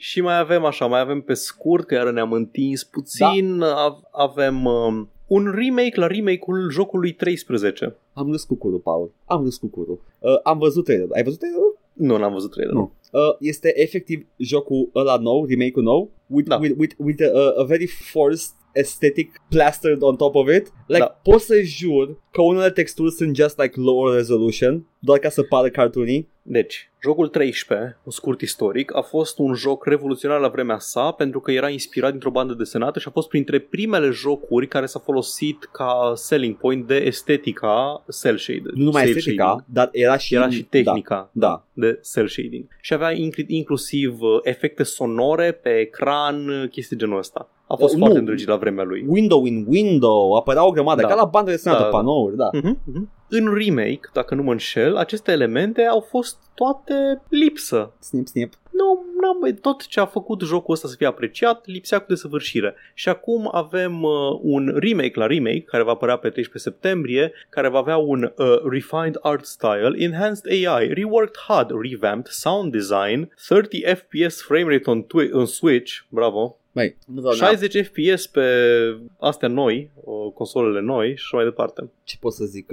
Și mai avem așa, mai avem pe scurt, că iară ne-am întins puțin, da. Avem um, un remake la remake-ul jocului treisprezece. Am râs cu curul, Paul, am râs cu curul. Uh, am văzut trailerul, ai văzut trailerul? Nu, n-am văzut trailerul. Nu. Uh, este efectiv jocul ăla nou, remake-ul nou, with, da. with, with, with a, a very forced aesthetic plastered on top of it. Like, da. Pot să jur că unele texturi sunt just like lower resolution, doar ca să pară cartoonii. Deci, jocul treisprezece, un scurt istoric, a fost un joc revoluționar la vremea sa pentru că era inspirat dintr-o bandă desenată și a fost printre primele jocuri care s-a folosit ca selling point de estetica cel shading. Nu numai estetica, dar era și, era și tehnica da, da. de cel shading. Și avea inclusiv efecte sonore pe ecran, chestii genul ăsta. A fost uh, foarte îndrăgit la vremea lui. Window in window, apărea o grămadă, da. Ca la bandă desenată, da. Panouri, da. Uh-huh, uh-huh. În remake, dacă nu mă înșel, aceste elemente au fost toate lipsă. Snip, snip. Nu, n-am, tot ce a făcut jocul ăsta să fie apreciat, lipsea cu desăvârșire. Și acum avem uh, un remake la remake, care va apărea pe treisprezece septembrie, care va avea un uh, refined art style, enhanced A I, reworked H U D, revamped sound design, thirty F P S frame rate on, twi- on Switch, bravo. Mai, șaizeci F P S pe astea noi, consolele noi și mai departe. Ce pot să zic?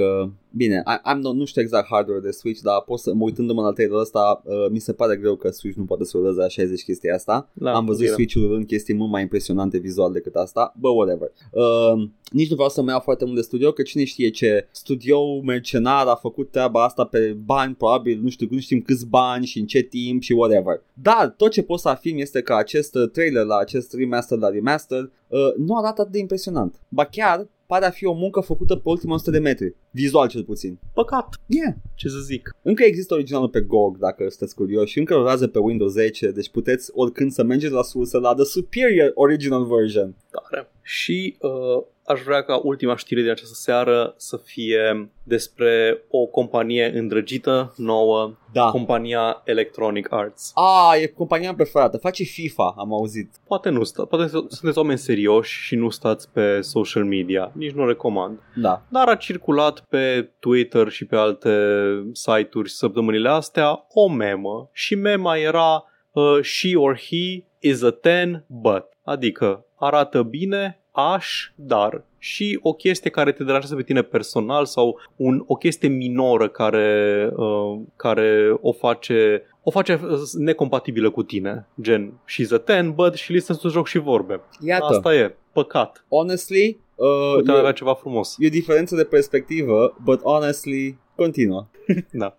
Bine, am, nu știu exact hardware de Switch, dar pot să, mă uitându-mă la trailerul ăsta, mi se pare greu că Switch nu poate să ureze la șaizeci chestia asta. Da, am văzut Switch-ul în chestii mult mai impresionante vizual decât asta, but whatever. Uh, nici nu vreau să mai iau foarte mult de studio, că cine știe ce studio mercenar a făcut treaba asta pe bani, probabil, nu știu, nu știm câți bani și în ce timp și whatever. Dar tot ce pot să afirm este că acest trailer la acest remaster la remaster uh, nu arată atât de impresionant. Ba chiar pare a fi o muncă făcută pe ultima o sută de metri, vizual cel puțin. Păcat. Yeah. Ce să zic. Încă există originalul pe G O G, dacă sunteți curioși. Încă rulează pe Windows zece, deci puteți oricând să mergeți la sursă la the superior original version. Tare. Și uh, aș vrea ca ultima știre din această seară să fie despre o companie îndrăgită, nouă, da. Compania Electronic Arts. Ah, e compania preferată, face FIFA, am auzit. Poate nu sta, poate sunteți oameni serioși și nu stați pe social media, nici nu recomand. Da. Dar a circulat pe Twitter și pe alte site-uri săptămânile astea o memă și mema era uh, she or he is a ten but, adică arată bine, aș, dar... și o chestie care te deranjează pe tine personal sau un, o chestie minoră care, uh, care o face, o face necompatibilă cu tine. Gen, she's a ten, but she listens to joc și vorbe. Iată. Asta e, păcat. Honestly, uh, puteam avea ceva frumos. E o diferență de perspectivă, but honestly... Continuă. Da.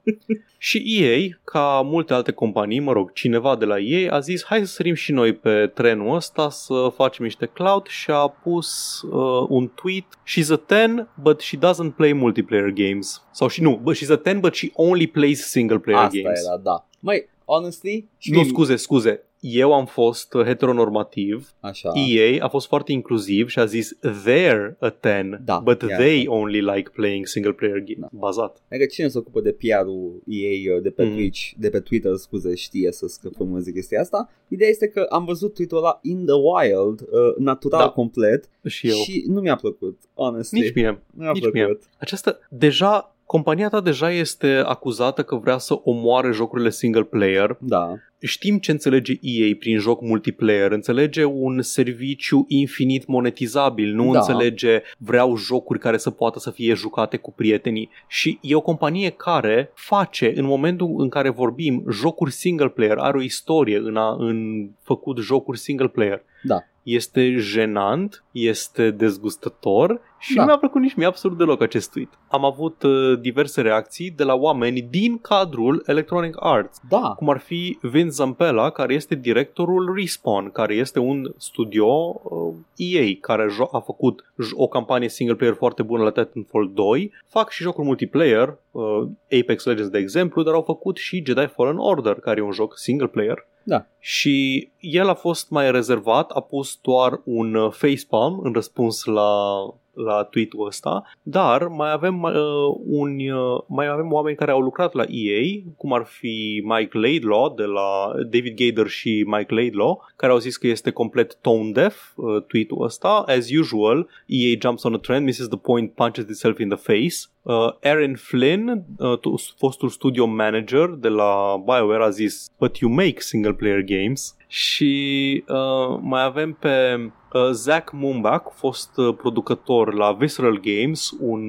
Și E A, ca multe alte companii, mă rog, cineva de la E A a zis hai să sărim și noi pe trenul ăsta să facem niște clout și a pus uh, un tweet she's a ten but she doesn't play multiplayer games. Sau și nu, she's a ten but she only plays single player Asta games. Asta era, da. Mai honestly... Nu, scuze, scuze. Eu am fost heteronormativ. Așa. E A a fost foarte inclusiv și a zis they're a ten, da, but they asta. Only like playing single player game. Da. Bazat. Adică cine se ocupă de P R-ul E A de pe mm. Twitch, de pe Twitter, scuze, știe să scăpăm zic chestia asta. Ideea este că am văzut tweet-ul ăla in the wild, uh, natural da. Complet și, eu. Și nu mi-a plăcut, honestly. Nici mie. Mi-a Nici plăcut. Mie. Aceasta deja compania ta deja este acuzată că vrea să omoare jocurile single player. Da. Știm ce înțelege E A prin joc multiplayer. Înțelege un serviciu infinit monetizabil. Nu da. Înțelege vreau jocuri care să poată să fie jucate cu prietenii. Și e o companie care face în momentul în care vorbim jocuri single player. Are o istorie în a în făcut jocuri single player. Da. este jenant, este dezgustător și da. Nu mi-a plăcut nici mie absolut deloc acest tweet. Am avut uh, diverse reacții de la oameni din cadrul Electronic Arts, da. Cum ar fi Vince Zampella, care este directorul Respawn, care este un studio uh, E A, care jo- a făcut o campanie single player foarte bună la Titanfall doi, fac și jocuri multiplayer, uh, Apex Legends de exemplu, dar au făcut și Jedi Fallen Order, care e un joc single player. Da. Și el a fost mai rezervat, a pus doar un facepalm în răspuns la, la tweet-ul ăsta, dar mai avem, uh, un, uh, mai avem oameni care au lucrat la E A, cum ar fi Mike Laidlaw, de la David Gader și Mike Laidlaw, care au zis că este complet tone deaf uh, tweet-ul ăsta. As usual, E A jumps on a trend, misses the point, punches itself in the face. Uh, Aaron Flynn, uh, fostul studio manager de la BioWare, a zis But you make single player games. Și uh, mai avem pe uh, Zach Mumbach, fost producător la Visceral Games, un,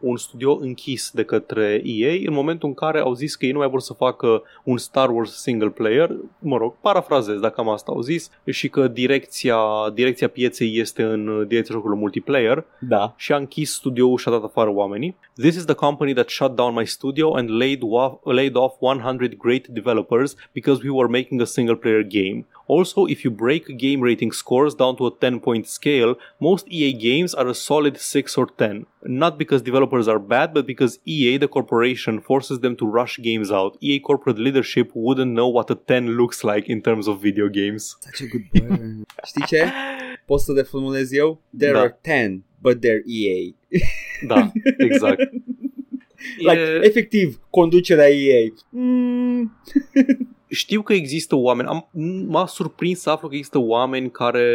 un studio închis de către E A, în momentul în care au zis că ei nu mai vor să facă un Star Wars single player, mă rog, parafrazez, dacă am asta au zis, și că direcția, direcția pieței este în direcția jocului multiplayer, da. Și a închis studioul și a dat afară oamenii. This is the company that shut down my studio and laid off, laid off one hundred great developers because we were making a single player game. Also, if you break game rating scores down to a ten-point scale, most E A games are a solid six or ten. Not because developers are bad, but because E A, the corporation, forces them to rush games out. E A corporate leadership wouldn't know what a ten looks like in terms of video games. Such a good burn. Știi ce? Pot să deformulez eu? There da. Are ten, but they're E A. Da, exact. Like, e... efectiv, conducerea E A. Mm. Știu că există oameni, am, m-a surprins să aflu că există oameni care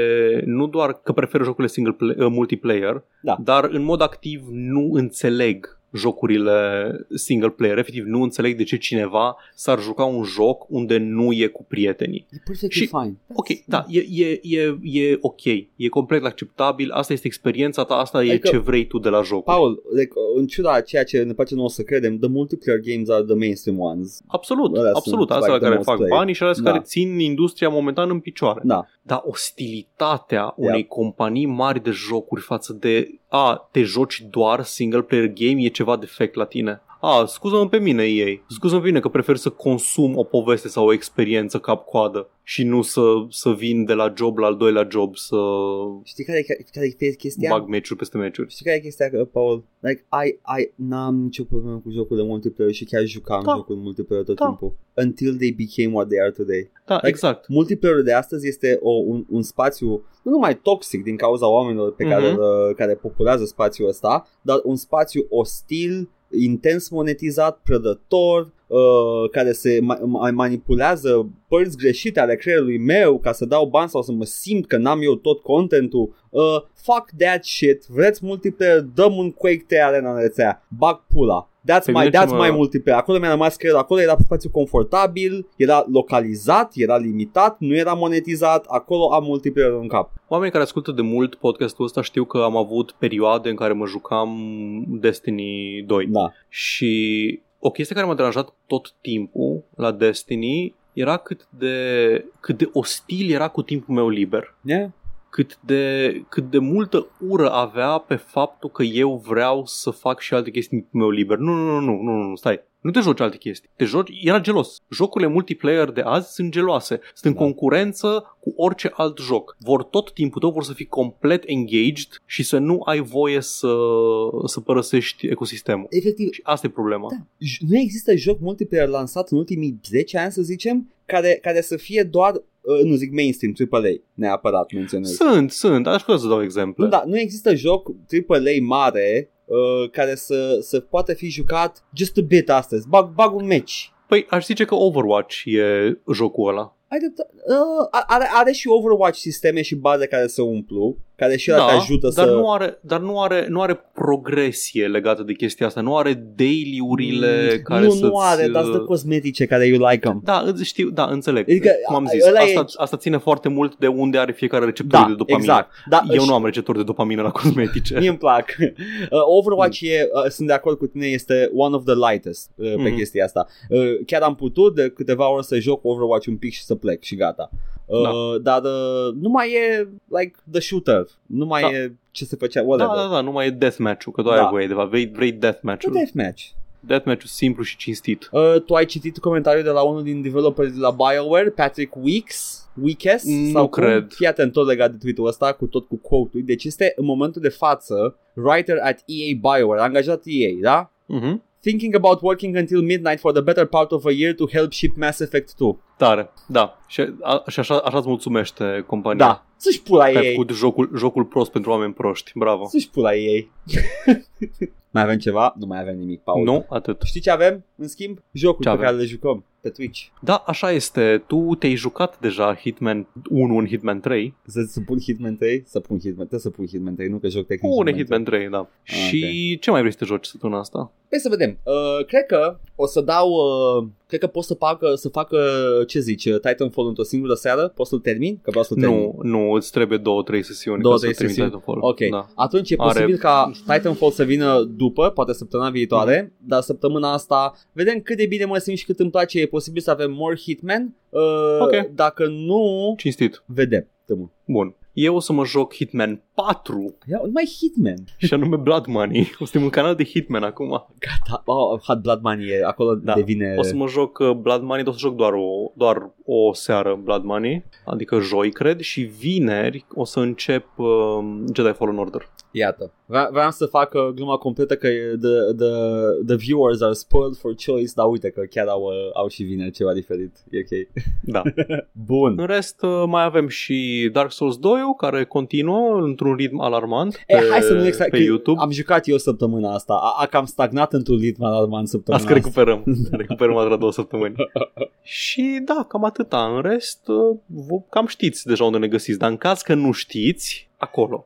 nu doar că preferă jocurile single play, multiplayer, da. Dar în mod activ nu înțeleg jocurile single player. Efectiv, nu înțeleg de ce cineva s-ar juca un joc unde nu e cu prietenii. E perfectly fine. Ok, da, e, e, e, e ok, e complet acceptabil, asta este experiența ta, asta adică, e ce vrei tu de la joc. Paul, like, în ciuda ceea ce ne place nouă să credem, the multiplayer games are the mainstream ones. Absolut, alea absolut, astea like care fac bani și alea da. Care țin industria momentan în picioare. Da. Dar ostilitatea unei yeah. companii mari de jocuri față de a, te joci doar single player game, e ceva defect la tine. A, scuză-mă pe mine ei, scuză-mă pe mine că prefer să consum o poveste sau o experiență cap-coadă și nu să, să vin de la job la al doilea job să... Știi care e chestia? Bag meciuri peste meciuri. Știi care e chestia, Paul? Like, I, I, n-am nicio problemă cu jocul de multiplayer și chiar jucam da. Jocul de multiplayer tot da. Timpul. Until they became what they are today. Da, like, exact. Multiplayer-ul de astăzi este o, un, un spațiu nu numai toxic din cauza oamenilor pe mm-hmm. care, uh, care populează spațiul ăsta, dar un spațiu ostil, intens monetizat, prădător, uh, care se ma- ma- manipulează părți greșite ale creierului meu ca să dau bani sau să mă simt că n-am eu tot contentul. Uh, fuck that shit, vreți multiplayer, dăm un Quake trei Arena în rețea, bag pula. That's my, that's my multiplayer. Acolo mi-a rămas creierul, acolo era spațiu confortabil, era localizat, era limitat, nu era monetizat, acolo am multiplayer în cap. Oamenii care ascultă de mult podcastul ăsta știu că am avut perioade în care mă jucam Destiny doi. Da. Și o chestie care m-a deranjat tot timpul la Destiny era cât de, cât de ostil era cu timpul meu liber. Yeah. Cât de, cât de multă ură avea pe faptul că eu vreau să fac și alte chestii în timpul meu liber. Nu, nu, nu, nu, nu, stai. Nu te joci alte chestii. Te joci... Era gelos. Jocurile multiplayer de azi sunt geloase. Sunt da. În concurență cu orice alt joc. Vor tot timpul tău, vor să fii complet engaged și să nu ai voie să, să părăsești ecosistemul. Efectiv. Și asta e problema. Da. Nu există joc multiplayer lansat în ultimii zece ani, să zicem, care, care să fie doar... Nu zic mainstream, triple A neapărat menționez. Sunt, sunt, aș putea să dau exemple. Nu, da, nu există joc triple A mare uh, care să, să poată fi jucat just a bit astăzi, bag, bag un match. Păi aș zice că Overwatch e jocul ăla. Uh, are, are și Overwatch sisteme și baze care se umplu, care și ăla da, te ajută dar să... Nu are, dar nu are, nu are progresie legată de chestia asta, nu are daily-urile mm, care nu, să-ți... Nu, nu are, dar sunt cosmetice care you like them. Da, știu, da, înțeleg, adică, cum am zis, asta, e... asta ține foarte mult de unde are fiecare receptor da, de dopamină. Exact. Da, eu și... nu am receptor de dopamină la cosmetice. Mie îmi plac. Uh, Overwatch mm. e, uh, sunt de acord cu tine, este one of the lightest uh, pe mm. chestia asta. Uh, chiar am putut de câteva ori să joc Overwatch un pic și să plec și gata. Uh, da. Dar uh, nu mai e like the shooter, nu mai da. E ce se făcea whatever. Da, da, da, nu mai e deathmatch-ul, că tu da. ai voie de fapt, vrei, vrei deathmatch-ul. Deathmatch. Deathmatch-ul simplu și cinstit. Uh, tu ai citit comentariul de la unul din developeri de la BioWare, Patrick Weeks? Weekes? Nu sau cred. Fii atent, tot legat de tweet-ul ăsta, cu tot cu quote-ul. Deci este în momentul de față writer at E A BioWare, angajat E A, da? Mhm. Uh-huh. Thinking about working until midnight for the better part of a year to help ship Mass Effect two. Tare, da. Și, a, și așa, așa îți mulțumește compania. Da, să-și pula ei. Ai făcut jocul, jocul prost pentru oameni proști, bravo. Să-și pula ei. Mai avem ceva? Nu mai avem nimic, Paul. Nu, atât. Știi ce avem? În schimb, jocul ce pe avem? Care le jucăm pe Twitch. Da, așa este. Tu te-ai jucat deja Hitman unu în Hitman trei. Să-ți pun Hitman trei? Să pun Hitman, trebuie să pun Hitman trei, nu că joc tehnic. Pune Hitman trei, da. Ah, și okay. Ce mai vrei să te joci săptămâna asta? Păi să vedem. Uh, cred că o să dau... Uh, cred că pot să facă, să facă ce zici, Titanfall într-o singură seară? Poți să-l termin? Că vreau să-l termin. Nu, nu, îți trebuie două, trei sesiuni două, ca să termin Titanfall. Ok, da. Atunci e posibil Are... ca Titanfall să vină după, poate săptămâna viitoare, mm. dar săptămâna asta vedem cât de bine mă simt și cât îmi place. E posibil să avem more Hitman, uh, okay. dacă nu... Cinstit. Vedem. Tămân. Bun. Eu o să mă joc Hitman patru. Ia, nu mai Hitman. Și anume Blood Money. O să un canal de Hitman acum. Gata. Oh, Blood Money acolo da. Devine... O să mă joc Blood Money, o să joc doar o, doar o seară Blood Money, adică joi, cred, și vineri o să încep uh, Jedi Fallen Order. Iată. Vreau să fac uh, gluma completă că the, the, the viewers are spoiled for choice, dar uite că chiar au, au și vineri ceva diferit. E ok. Da. Bun. În rest, uh, mai avem și Dark Souls doi, care continuă într-un ritm alarmant pe, e, hai să nu exact, pe YouTube. Am jucat eu săptămâna asta, a, a cam stagnat într-un ritm alarmant săptămâna asta. Asta recuperăm, recuperăm la două săptămâni. Și da, cam atâta. În rest, cam știți deja unde ne găsiți, dar în caz că nu știți, acolo.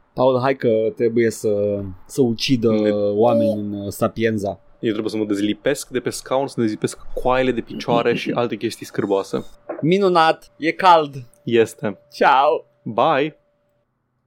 Paul, hai că trebuie să, să ucidă ne... oameni în Sapienza. Eu trebuie să mă dezlipesc de pe scaun, să dezlipesc coaile de picioare și alte chestii scârboase. Minunat, e cald. Este. Ciao. Bye.